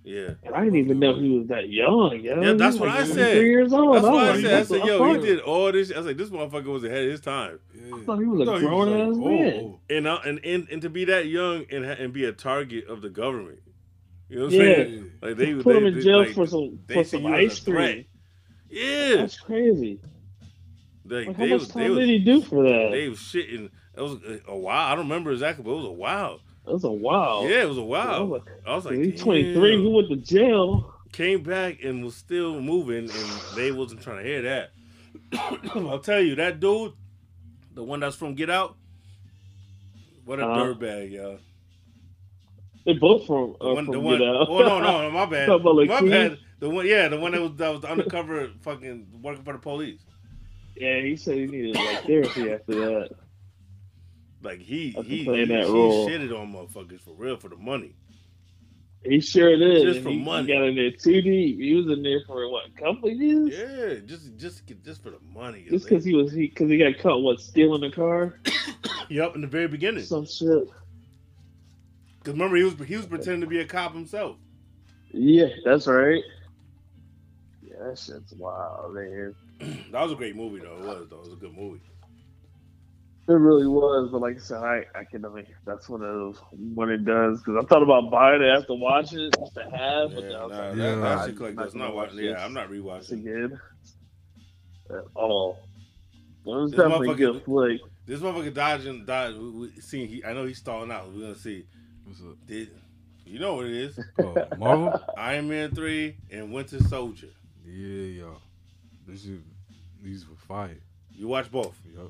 Yeah. I didn't even know he was that young. Yo. Yeah, that's what I said. 3 years old. That's what I said. I said, yo, he did all this. I was like, this motherfucker was ahead of his time. Yeah. I thought he was a grown ass man. And to be that young and be a target of the government. You know what I'm saying? Like they put him in jail for some ice cream. Yeah, that's crazy. Like, how much time did he do for that? They was shitting. It was a while. I don't remember exactly, but it was a while. It was a while. Yeah, it was a while. I was like, he's 23. Who went to jail? Came back and was still moving, and they wasn't trying to hear that. I'll tell you, that dude, the one that's from Get Out, what a dirtbag, y'all. They both from Get Out. Oh no, my bad. Like my bad. The one that was the undercover fucking working for the police. Yeah, he said he needed like therapy after that. Like he shitted on motherfuckers for real for the money. He sure did. Just for money. He got in there too deep. He was in there for what, a couple of years? Yeah, just for the money. Just because he got caught stealing a car. Yep, in the very beginning. Some shit. Because remember he was pretending to be a cop himself. Yeah, that's right. Yeah, that shit's wild, man. That was a great movie though. It was a good movie. It really was, but like I said, I can never. That's one of those when it does, because I thought about buying it after watching it just to have. But yeah, I'm not rewatching again at all. It was definitely a good flick. This motherfucker died. We see, I know he's stalling out. We're gonna see. What's up? You know what it is? Marvel, Iron Man 3, and Winter Soldier. Yeah, y'all. These were fire. You watch both. Yep.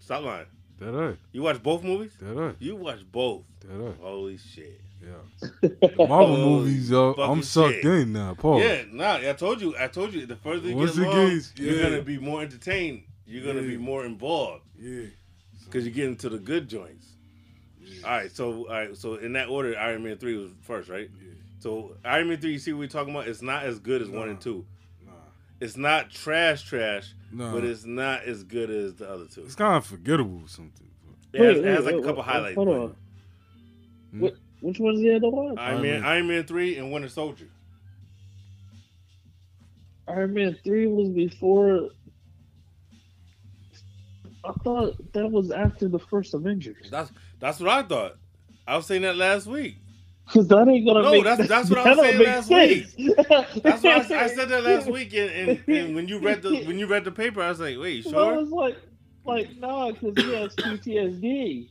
Stop lying. That right. You watch both movies? That right. You watch both. That right. Holy shit. Yeah. Marvel movies, yo. I'm sucked in now, Paul. Yeah, I told you, the further you get along, you're going to be more entertained. You're going to be more involved. Yeah. Because you get into the good joints. Yeah. All right, so in that order, Iron Man 3 was first, right? Yeah. So Iron Man 3, you see what we're talking about? It's not as good as 1 and 2. It's not trash, but it's not as good as the other two. It's kind of forgettable or something. It has a couple highlights. Hold on. Which one's the other one? Iron Man 3 and Winter Soldier. Iron Man 3 was before... I thought that was after the first Avengers. That's what I thought. I was saying that last week. Cause that ain't gonna make sense. No, that's what I was saying last week. That's what I said that last week, and when you read the paper, I was like, wait, sure? I was like no, because he has PTSD.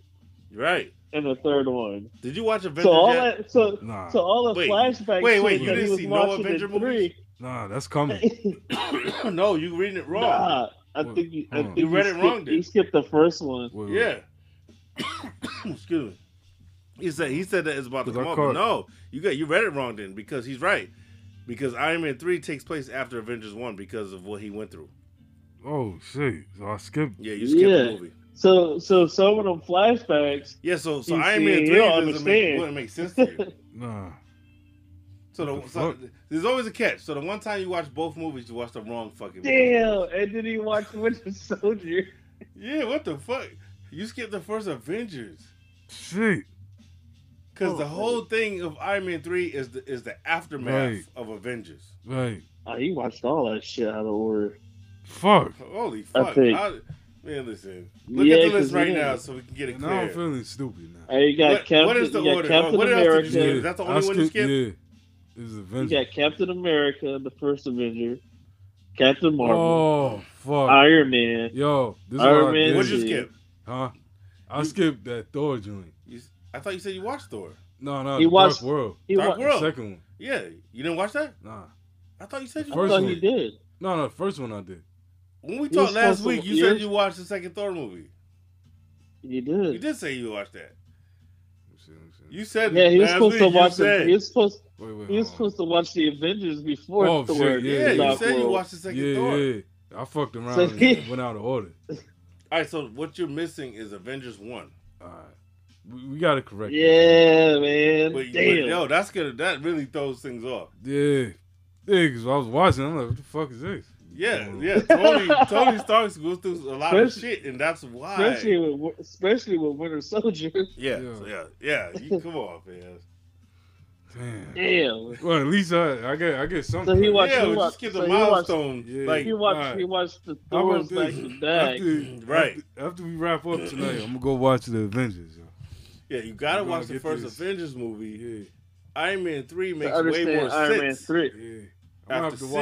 Right. And the third one. Did you watch Avengers? So all the flashbacks. Wait, you didn't see no Avenger movie? Nah, that's coming. No, you reading it wrong. Nah, I think you read it wrong. You skipped the first one. Yeah. Excuse me. He said that it's about to come up. But no, you read it wrong then, because he's right. Because Iron Man 3 takes place after Avengers 1 because of what he went through. Oh shit! So I skipped. Yeah, you skipped the movie. So some of them flashbacks. Yeah, so Iron Man 3 wouldn't make sense to you. Nah. So there's always a catch. So the one time you watch both movies, you watch the wrong fucking movie. Damn! And then you watch Winter Soldier. Yeah, what the fuck? You skipped the first Avengers. Shit. Because the whole thing of Iron Man 3 is the aftermath of Avengers. Right. Oh, you watched all that shit out of order. Fuck. Holy fuck. Man, listen. Look at the list right now so we can get it clear. Now I'm feeling stupid now. Hey, you got what is the order? What else did you do? Is that the only one you skipped? Yeah. It was Avengers. You got Captain America, the first Avenger. Captain Marvel. Oh, fuck. Iron Man. Yo, this is Iron Man. What'd you skip? Huh? I skipped that Thor joint. I thought you said you watched Thor. No, he watched Dark World. The second one. Yeah, you didn't watch that? Nah. I thought you said you watched it. I thought you did. No, the first one I did. When we talked last week, you said you watched the second Thor movie. You did. You did say you watched that. You said yeah, he was supposed to watch it. He was supposed to watch the Avengers before Thor. Yeah, you said you watched the second Thor. I fucked around and went out of order. All right, so what you're missing is Avengers 1. All right. We got to correct that. Yeah, man. But, yo, that really throws things off. Yeah. Yeah, because I was watching, I'm like, what the fuck is this? Yeah, yeah. Tony Stark goes through a lot of shit, and that's why. Especially with Winter Soldier. Yeah, come on, man. Damn. Well, at least I get something. So he watched. Yeah, just give the milestone. He watched the Thor's back to back. After we wrap up tonight, I'm gonna go watch the Avengers. Yo. Yeah, you gotta watch the first Avengers movie. Yeah. Iron Man 3 makes way more sense. Iron Man 3. Yeah.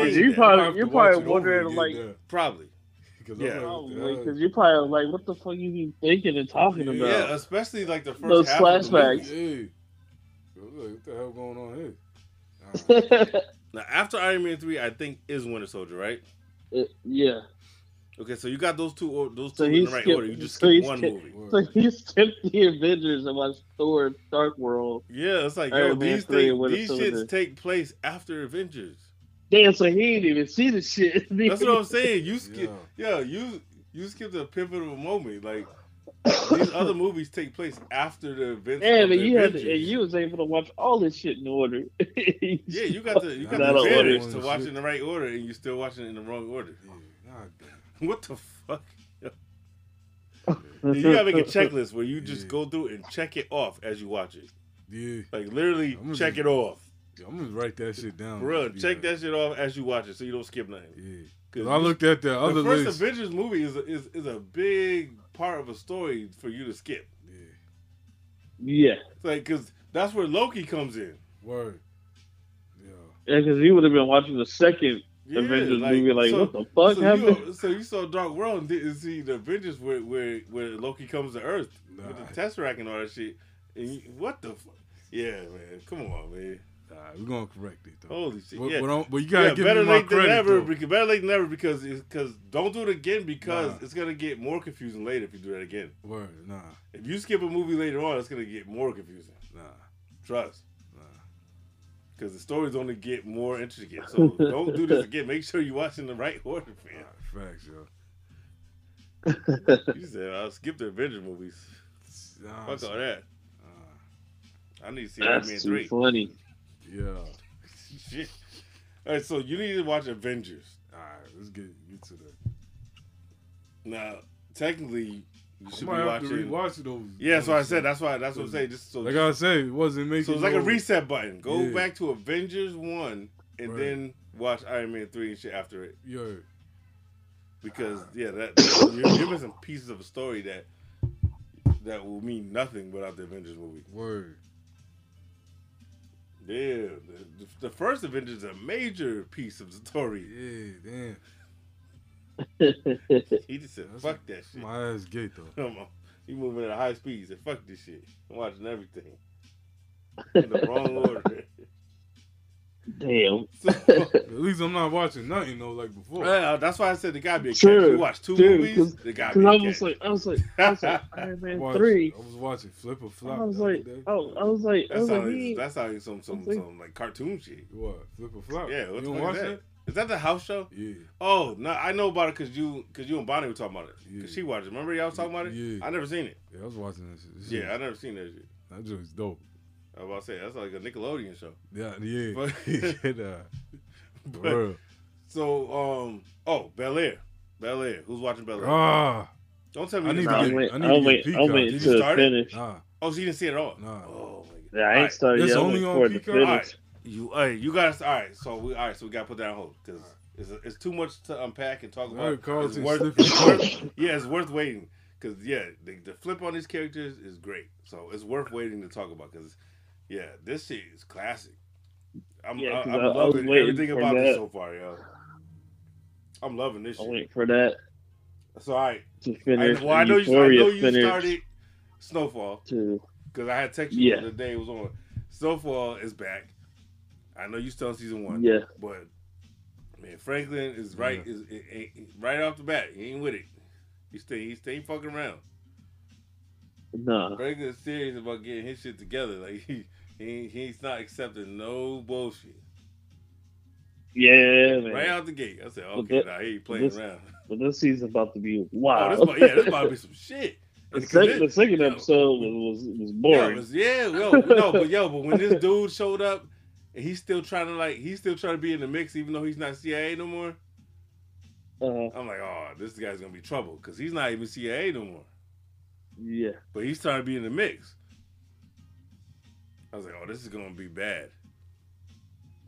You're probably wondering, like, probably. Because you're probably like, what the fuck you even thinking and talking about? Yeah, especially like the first those half flashbacks. What the hell going on here? Now, after Iron Man 3, I think is Winter Soldier, right? Yeah. Okay, so you got those two in the right order. You just skipped one movie. So he skipped the Avengers and watched Thor: Dark World. Yeah, it's like these shits take place after Avengers. Damn, so he ain't even see the shit. That's what I'm saying. You skip, you skipped a pivotal moment. Like these other movies take place after the events. Damn, and you was able to watch all this shit in order. Yeah, you got the advantage to watch it in the right order, and you still watching it in the wrong order. What the fuck? You gotta make a checklist where you just go through and check it off as you watch it. Yeah, like literally check it off. I'm gonna write that shit down. Bro, check that shit off as you watch it so you don't skip nothing. Yeah. Cause I looked at the other list. The first Avengers movie is a big part of a story for you to skip. Yeah. It's like, cause that's where Loki comes in. Word. Yeah, cause he would have been watching the second Avengers movie like, what the fuck happened? So you saw Dark World and didn't see the Avengers where Loki comes to Earth with the Tesseract and all that shit. And what the fuck? Yeah, man. Come on, man. We're gonna correct it though. Holy shit! But you gotta give me my credit. Better late than never, because don't do it again because it's gonna get more confusing later if you do that again. Word, nah. If you skip a movie later on, it's gonna get more confusing. Nah, trust. Nah, because the stories only get more intricate. So don't do this again. Make sure you watch in the right order, man. Facts, yo. You said I'll skip the Avengers movies. Nah, fuck all that. I need to see Iron Man 3. That's too funny. Yeah. Shit. All right, so you need to watch Avengers. All right, let's get to that. Now, technically, you should be watching those. Yeah, that's what I said. That's what I'm saying. Just so, like I said, it wasn't making. So it's like a reset button. Go back to Avengers 1 and then watch Iron Man 3 and shit after it. Yeah. Because you're missing pieces of a story that will mean nothing without the Avengers movie. Word. Yeah, the first Avengers is a major piece of the story. Yeah, damn. He just said, fuck that shit. My ass gate, though. Come on. He moving at a high speed. He said, fuck this shit. I'm watching everything in the wrong order. Damn. So, at least I'm not watching nothing, though, like before. That's why I said there gotta be a catch. You watch two movies, there gotta be a catch. I was like, Iron Man 3. I was watching Flip or Flop. I was like, that's how you some like cartoon shit. What? Flip or Flop? Yeah, what the fuck is that? Is that the house show? Yeah. Oh, no, I know about it because you and Bonnie were talking about it. Because she watched it. Remember y'all was talking about it? Yeah. I never seen it. Yeah, I was watching that shit. Yeah, I never seen that shit. That joint's dope. I was about to say, that's like a Nickelodeon show. Yeah. But, but, so, Bel-Air. Who's watching Bel-Air? Don't tell me. I need to get Peacock. Did you start it? Nah. Oh, so you didn't see it at all? Nah. Oh, my God. Yeah, I ain't started yet. It's only on Peacock? All right. You got to, so we got to put that on hold because it's too much to unpack and talk about. It's worth waiting because, the flip on these characters is great. So it's worth waiting to talk about because... Yeah, this shit is classic. I'm loving everything about this so far, yo. I'm loving this shit. I wait for that. So, all right. To finish. I know you started Snowfall. Because I had texted you the other day. It was on. Snowfall is back. I know you still on season 1. Yeah. But, man, Franklin is right right off the bat. He ain't with it. He stay fucking around. No. Franklin's serious about getting his shit together. Like he's not accepting no bullshit. Yeah, man. Right out the gate. I said, okay, he ain't playing around. but this season's about to be wild. Oh, this about to be some shit. The second episode was boring. But when this dude showed up and he's still trying to be in the mix even though he's not CIA no more. I'm like, oh, this guy's gonna be trouble because he's not even CIA no more. Yeah, but he's trying to be in the mix. I was like, oh, this is gonna be bad.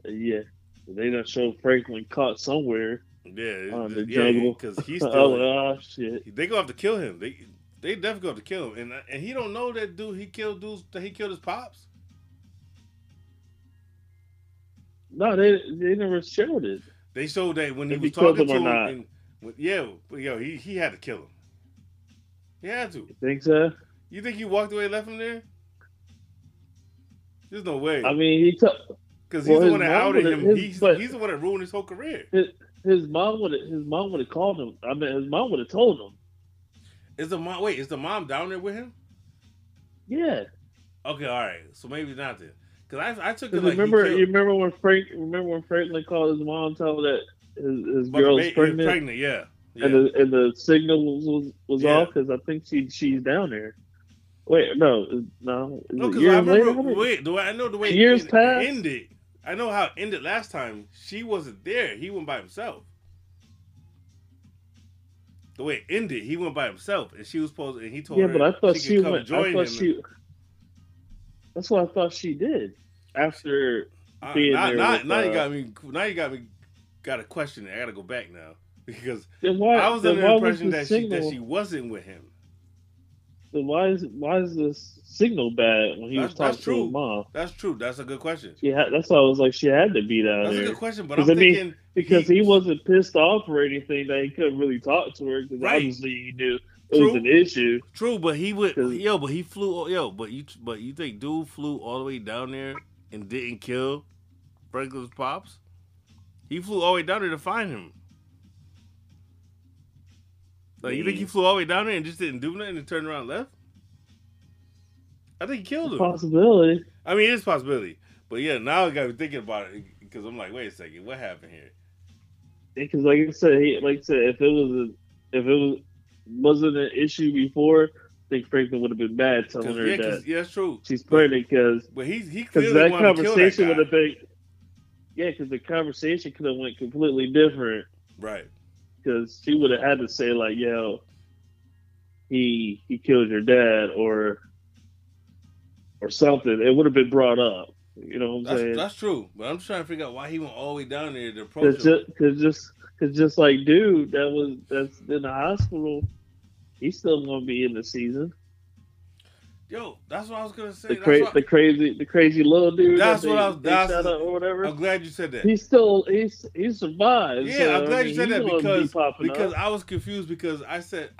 Yeah, they done showed Franklin caught somewhere. Yeah, on the jungle because he's still. Oh shit! They gonna have to kill him. They definitely gonna have to kill him, and he don't know that dude. He killed dudes. That he killed his pops. No, they never showed it. They showed that when he was talking to him. He had to kill him. He had to. You think so? You think he walked away and left him there? There's no way. I mean, he took... Because he's the one that outed him. He's the one that ruined his whole career. His mom would have called him. I mean, his mom would have told him. Is the mom down there with him? Yeah. Okay, all right. So maybe not then. Because I took it like remember when Franklin called his mom, told that his girl was pregnant, yeah. And the signal was off because I think she's down there. Wait, no. Because I remember. I know the way years passed. Ended. I know how it ended last time. She wasn't there. He went by himself. The way it ended, he went by himself, and she was supposed. And he told her. Yeah, but I thought she could come went. Join I thought him she. And, that's what I thought she did. After being there, got a question. I gotta go back now because I was under the impression that she wasn't with him. Then why is this signal bad when he was talking to his mom? That's true. That's a good question. Yeah, that's why I was like, she had to be down there. That's a good question, but I'm thinking because he wasn't pissed off or anything that he couldn't really talk to her because obviously he knew. It was an issue. True, but he would. But he flew. But you think dude flew all the way down there and didn't kill Franklin's pops? He flew all the way down there to find him. Like you think he flew all the way down there and just didn't do nothing and turned around and left? I think he killed him. Possibility. I mean, it's a possibility. But yeah, now I got to be thinking about it because I'm like, wait a second, what happened here? Because like I said, if it wasn't an issue before, I think Franklin would have been mad telling her that. Yeah, that's true. She's pregnant because. But he clearly wanted to kill that guy. Would have been. Yeah, because the conversation could have went completely different. Right. Because she would have had to say like, "Yo, he killed your dad," or something. It would have been brought up. You know what I'm saying? That's true. But I'm trying to figure out why he went all the way down there to approach him. Because just like dude that's in the hospital, he's still gonna be in the season. Yo, that's what I was gonna say. The crazy little dude. I'm glad you said that. He survived. Yeah, so, I'm glad you said that because I was confused because I said,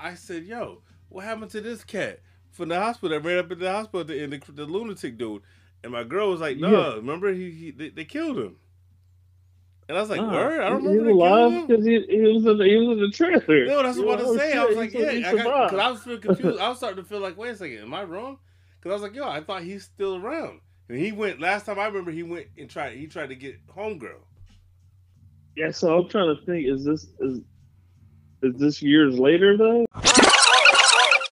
yo, what happened to this cat from the hospital that ran up in the hospital at the end, the lunatic dude? And my girl was like, no, remember they killed him. And I was like, word? I don't remember. He was alive because he was in the trailer. No, that's what I was saying. I was like, because I was feeling confused. I was starting to feel like, wait a second, am I wrong? Because I was like, yo, I thought he's still around. And he went, last time I remember, he went and tried to get homegirl. Yeah, so I'm trying to think, is this years later, though?